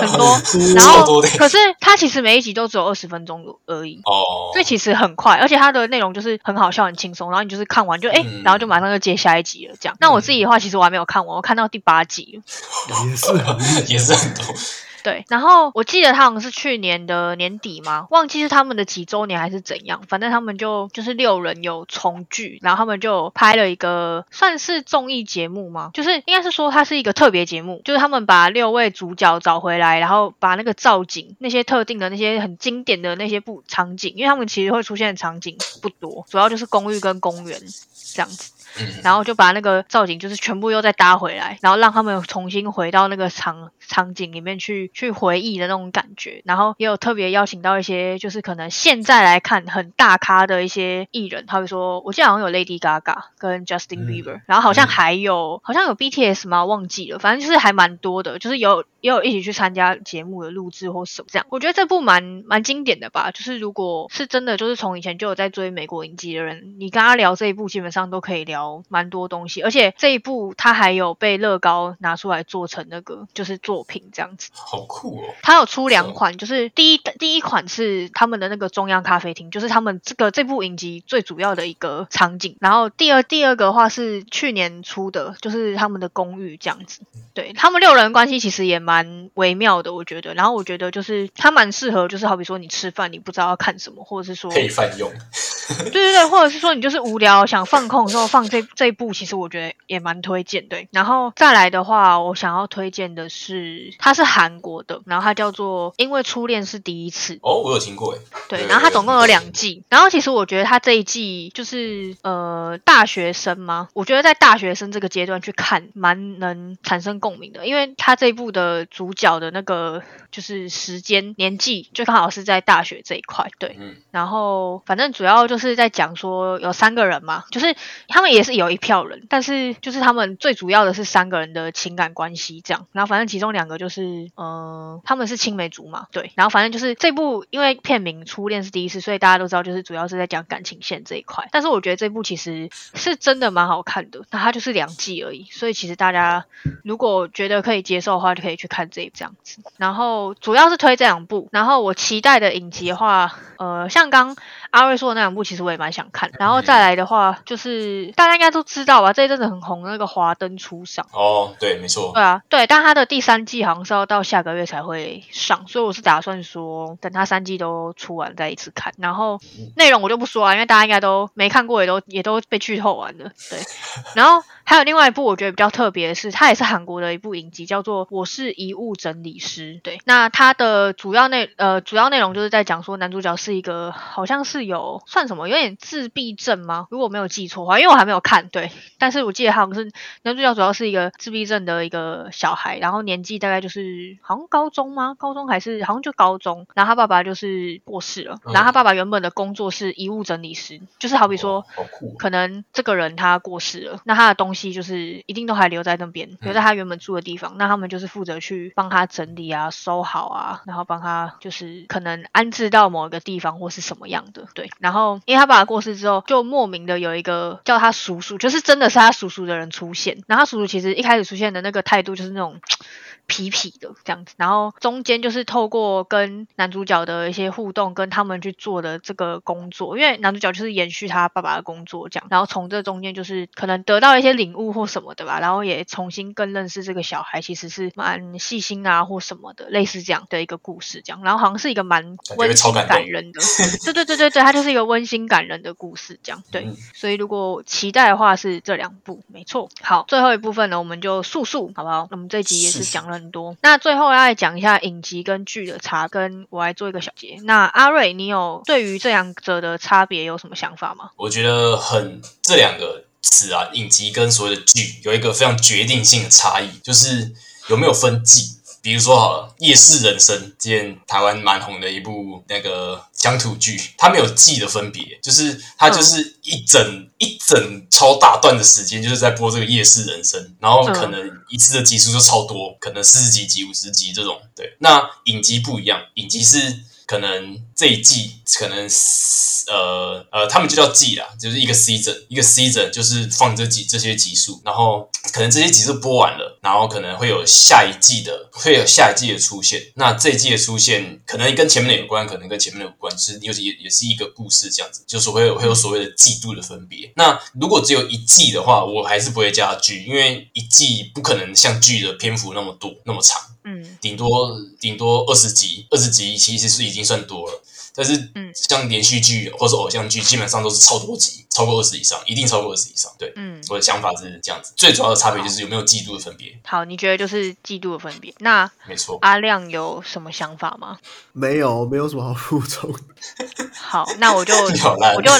很多，然后可是它其实每一集都只有二十分钟而已，哦，所以其实很快，而且它的内容就是很好笑、很轻松，然后你就是看完就哎、欸嗯，然后就马上就接下一集了这样。那我自己的话，其实我还没有看完，我看到第八集了，也是很也是很多。对，然后我记得他好像是去年的年底嘛，忘记是他们的几周年还是怎样，反正他们就就是六人有重聚，然后他们就拍了一个算是综艺节目吗？就是应该是说它是一个特别节目，就是他们把六位主角找回来，然后把那个造景那些特定的那些很经典的那些部场景，因为他们其实会出现的场景不多，主要就是公寓跟公园这样子。然后就把那个造景就是全部又再搭回来，然后让他们重新回到那个场场景里面去去回忆的那种感觉，然后也有特别邀请到一些就是可能现在来看很大咖的一些艺人，他会说我记得好像有 Lady Gaga 跟 Justin Bieber、嗯、然后好像还有、嗯、好像有 B T S 吗忘记了，反正就是还蛮多的，就是有也有一起去参加节目的录制或什么这样。我觉得这部蛮蛮经典的吧，就是如果是真的就是从以前就有在追美国影集的人，你跟他聊这一部基本上都可以聊蛮多东西，而且这一部它还有被乐高拿出来做成那个就是作品这样子，好酷哦！它有出两款，就是第一第一款是他们的那个中央咖啡厅，就是他们这个这部影集最主要的一个场景，然后第二第二个的话是去年出的，就是他们的公寓这样子。对，他们六人关系其实也蛮微妙的，我觉得。然后我觉得就是它蛮适合，就是好比说你吃饭你不知道要看什么，或者是说配饭用，对对对，或者是说你就是无聊想放空的时候放。这, 这一部其实我觉得也蛮推荐，对。然后再来的话，我想要推荐的是，它是韩国的，然后它叫做《因为初恋是第一次》。哦，我有听过耶。对，然后它总共有两季。然后其实我觉得它这一季就是呃大学生吗？我觉得在大学生这个阶段去看，蛮能产生共鸣的，因为它这一部的主角的那个就是时间年纪，就刚好是在大学这一块，对。嗯、然后反正主要就是在讲说有三个人嘛，就是他们也。也是有一票人，但是就是他们最主要的是三个人的情感关系这样，然后反正其中两个就是呃他们是青梅竹马，对，然后反正就是这部因为片名初恋是第一次，所以大家都知道就是主要是在讲感情线这一块，但是我觉得这部其实是真的蛮好看的，那它就是两季而已，所以其实大家如果觉得可以接受的话就可以去看这一部这样子，然后主要是推这两部，然后我期待的影集的话呃像刚阿瑞说的那两部其实我也蛮想看，然后再来的话就是大家应该都知道吧，这一阵子很红的那个华灯初上，哦对没错，对啊对，但它的第三季好像是要到下个月才会上，所以我是打算说等它三季都出完再一次看，然后内容我就不说啊，因为大家应该都没看过，也都也都被剧透完了，对。然后还有另外一部我觉得比较特别的是，它也是韩国的一部影集，叫做《我是遗物整理师》，对，那它的主要内呃主要内容就是在讲说男主角是一个好像是有算什么有点自闭症吗，如果没有记错的话，因为我还没有看，对，但是我记得好像是男主角主要是一个自闭症的一个小孩，然后年纪大概就是好像高中吗高中还是好像就高中，然后他爸爸就是过世了，然后他爸爸原本的工作是遗物整理师，就是好比说可能这个人他过世了，那他的东西西就是一定都还留在那边，留在他原本住的地方、嗯、那他们就是负责去帮他整理啊，收好啊，然后帮他就是可能安置到某一个地方或是什么样的。对，然后因为他爸爸过世之后，就莫名的有一个叫他叔叔，就是真的是他叔叔的人出现，然后他叔叔其实一开始出现的那个态度就是那种痞痞的这样子，然后中间就是透过跟男主角的一些互动跟他们去做的这个工作，因为男主角就是延续他爸爸的工作这样，然后从这中间就是可能得到一些领悟或什么的吧，然后也重新更认识这个小孩其实是蛮细心啊或什么的，类似这样的一个故事这样，然后好像是一个蛮温馨感人的对对对对对，它就是一个温馨感人的故事这样。对，所以如果期待的话是这两部没错。好，最后一部分呢我们就速速好不好，我们这集也是讲了很多，那最后要来讲一下影集跟剧的差，跟我来做一个小结。那阿瑞你有对于这两者的差别有什么想法吗？我觉得很这两个词啊，影集跟所谓的剧有一个非常决定性的差异，就是有没有分季。比如说好了，《夜市人生》之前台湾蛮红的一部那个乡土剧，它没有季的分别，就是它就是一整、嗯、一整超大段的时间就是在播这个夜市人生，然后可能一次的集数就超多，可能四十几集、五十集这种。对，那影集不一样，影集是可能这一季可能呃呃，他们就叫季啦，就是一个 season， 一个 season 就是放这几这些集数，然后可能这些集数播完了，然后可能会有下一季的，会有下一季的出现。那这一季的出现，可能跟前面的有关，可能跟前面的有关，就是也也是一个故事这样子，就是会有会有所谓的季度的分别。那如果只有一季的话，我还是不会加剧，因为一季不可能像剧的篇幅那么多那么长，嗯，顶多顶多二十集，二十集其实是已经算多了。但是像连续剧或是偶像剧基本上都是超多集，超过二十以上，一定超过二十以上。对、嗯、我的想法是这样子，最主要的差别就是有没有季度的分别。好，你觉得就是季度的分别，那没错。阿亮有什么想法吗？没有，没有什么好补充。好，那我就我就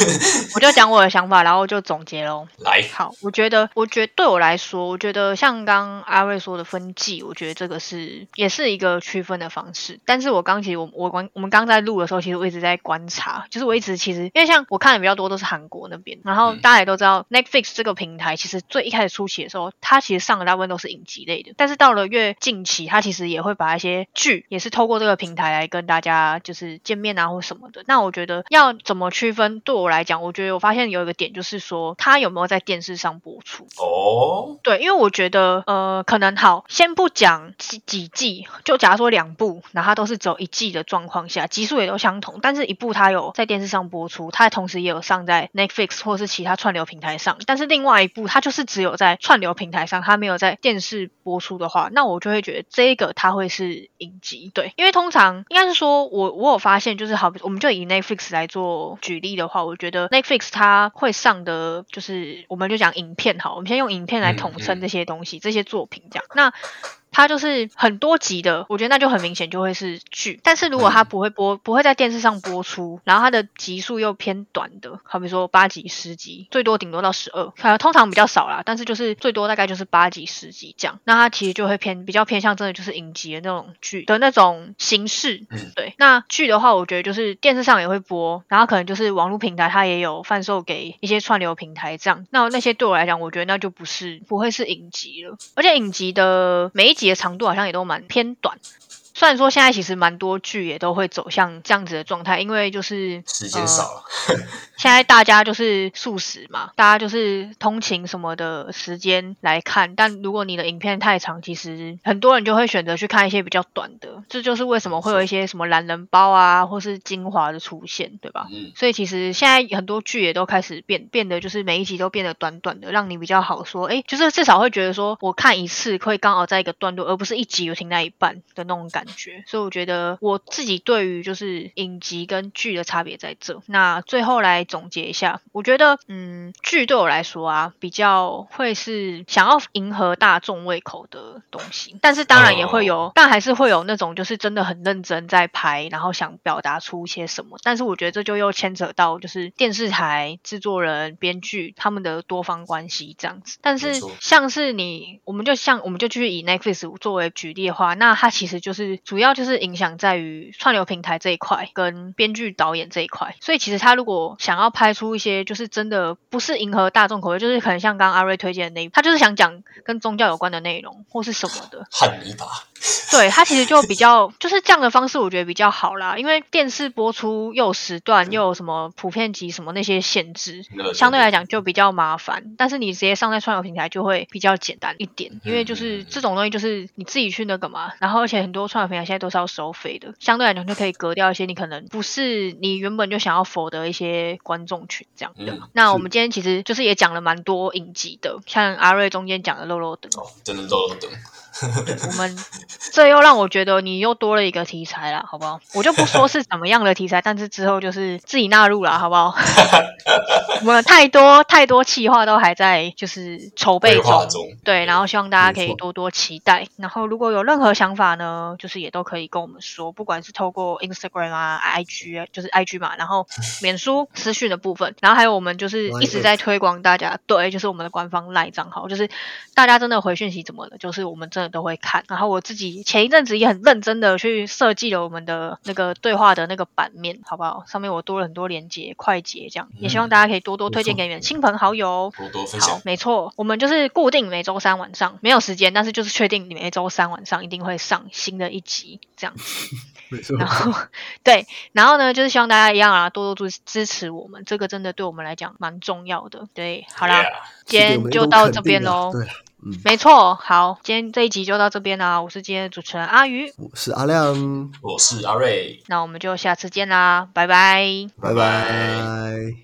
我就讲我的想法，然后就总结咯。来，好，我觉得我觉得对我来说，我觉得像刚阿瑞说的分季，我觉得这个是也是一个区分的方式，但是我刚其实我我我们刚在录的时候，其实我一直在观察，就是我一直其实因为像我看的比较多都是韩国那边，然后大家也都知道 Netflix 这个平台其实最一开始初期的时候，它其实上的大部分都是影集类的，但是到了越近期，它其实也会把一些剧也是透过这个平台来跟大家就是见面啊或什么的。那我觉得要怎么区分，对我来讲，我觉得我发现有一个点就是说它有没有在电视上播出。哦，对，因为我觉得呃，可能好先不讲 几, 几季，就假如说两部，然后它都是只有一季的状况下，集数也都相同，但是一部它有在电视上播出，它同时也有上在 Netflix 或是其他串流平台上，但是另外一部它就是只有在串流平台上，它没有在电视播出的话，那我就会觉得这个它会是影集。对，因为通常应该是说我我有发现，就是好，我们就以 Netflix 来做举例的话，我觉得 Netflix 它会上的就是我们就讲影片好，我们先用影片来统称这些东西、嗯嗯、这些作品这样，那它就是很多集的，我觉得那就很明显就会是剧。但是如果它不会播，不会在电视上播出，然后它的集数又偏短的，好比说八集、十集，最多顶多到十二，呃，通常比较少啦，但是就是最多大概就是八集、十集这样。那它其实就会偏比较偏向真的就是影集的那种剧的那种形式。对，那剧的话，我觉得就是电视上也会播，然后可能就是网络平台它也有贩售给一些串流平台这样。那那些对我来讲，我觉得那就不是不会是影集了，而且影集的每一集的长度好像也都蛮偏短，虽然说现在其实蛮多剧也都会走向这样子的状态，因为就是时间少了、呃、现在大家就是速食嘛，大家就是通勤什么的时间来看，但如果你的影片太长，其实很多人就会选择去看一些比较短的，这就是为什么会有一些什么懒人包啊或是精华的出现，对吧、嗯、所以其实现在很多剧也都开始变变得就是每一集都变得短短的，让你比较好说哎，就是至少会觉得说我看一次会刚好在一个段落，而不是一集就停在一半的那种感觉。所以我觉得我自己对于就是影集跟剧的差别在这。那最后来总结一下，我觉得嗯，剧对我来说啊比较会是想要迎合大众胃口的东西，但是当然也会有、oh. 但还是会有那种就是真的很认真在拍，然后想表达出一些什么，但是我觉得这就又牵扯到就是电视台制作人编剧他们的多方关系这样子。但是像是你我们就像我们就去以 Netflix 作为举例的话，那它其实就是是主要就是影响在于串流平台这一块跟编剧导演这一块，所以其实他如果想要拍出一些就是真的不是迎合大众口味，就是可能像刚刚阿瑞推荐的那一，他就是想讲跟宗教有关的内容或是什么的，汉尼拔对，他其实就比较就是这样的方式我觉得比较好啦，因为电视播出又有时段又有什么普遍级什么那些限制，相对来讲就比较麻烦，但是你直接上在串流平台就会比较简单一点，因为就是这种东西就是你自己去那个嘛，然后而且很多串流平台现在都是要收费的，相对来讲就可以隔掉一些你可能不是你原本就想要 for 的一些观众群这样的、嗯、那我们今天其实就是也讲了蛮多影集的，像阿瑞中间讲的肉肉等、哦、真的肉肉等我们这又让我觉得你又多了一个题材啦，好不好？我就不说是怎么样的题材，但是之后就是自己纳入啦，好不好？我们太多太多企划都还在就是筹备中，对，然后希望大家可以多多期待。然后如果有任何想法呢，就是也都可以跟我们说，不管是透过 Instagram 啊、I G 就是 I G 嘛，然后脸书私讯的部分，然后还有我们就是一直在推广大家，对，就是我们的官方 LINE 账号，就是大家真的回讯息怎么了，就是我们真的都会看，然后我自己前一阵子也很认真的去设计了我们的那个对话的那个版面，好不好？上面我多了很多连结、快捷这样、嗯，也希望大家可以多多推荐给你们亲朋好友，多多分享。好，没错，我们就是固定每周三晚上没有时间，但是就是确定每周三晚上一定会上新的一集这样子。没错。然后对，然后呢，就是希望大家一样啊，多多支持我们，这个真的对我们来讲蛮重要的。对，好啦， yeah, 今天就到这边喽。对。嗯、没错，好，今天这一集就到这边啦。我是今天的主持人阿鱼，我是阿亮，我是阿瑞，那我们就下次见啦，拜拜，拜拜。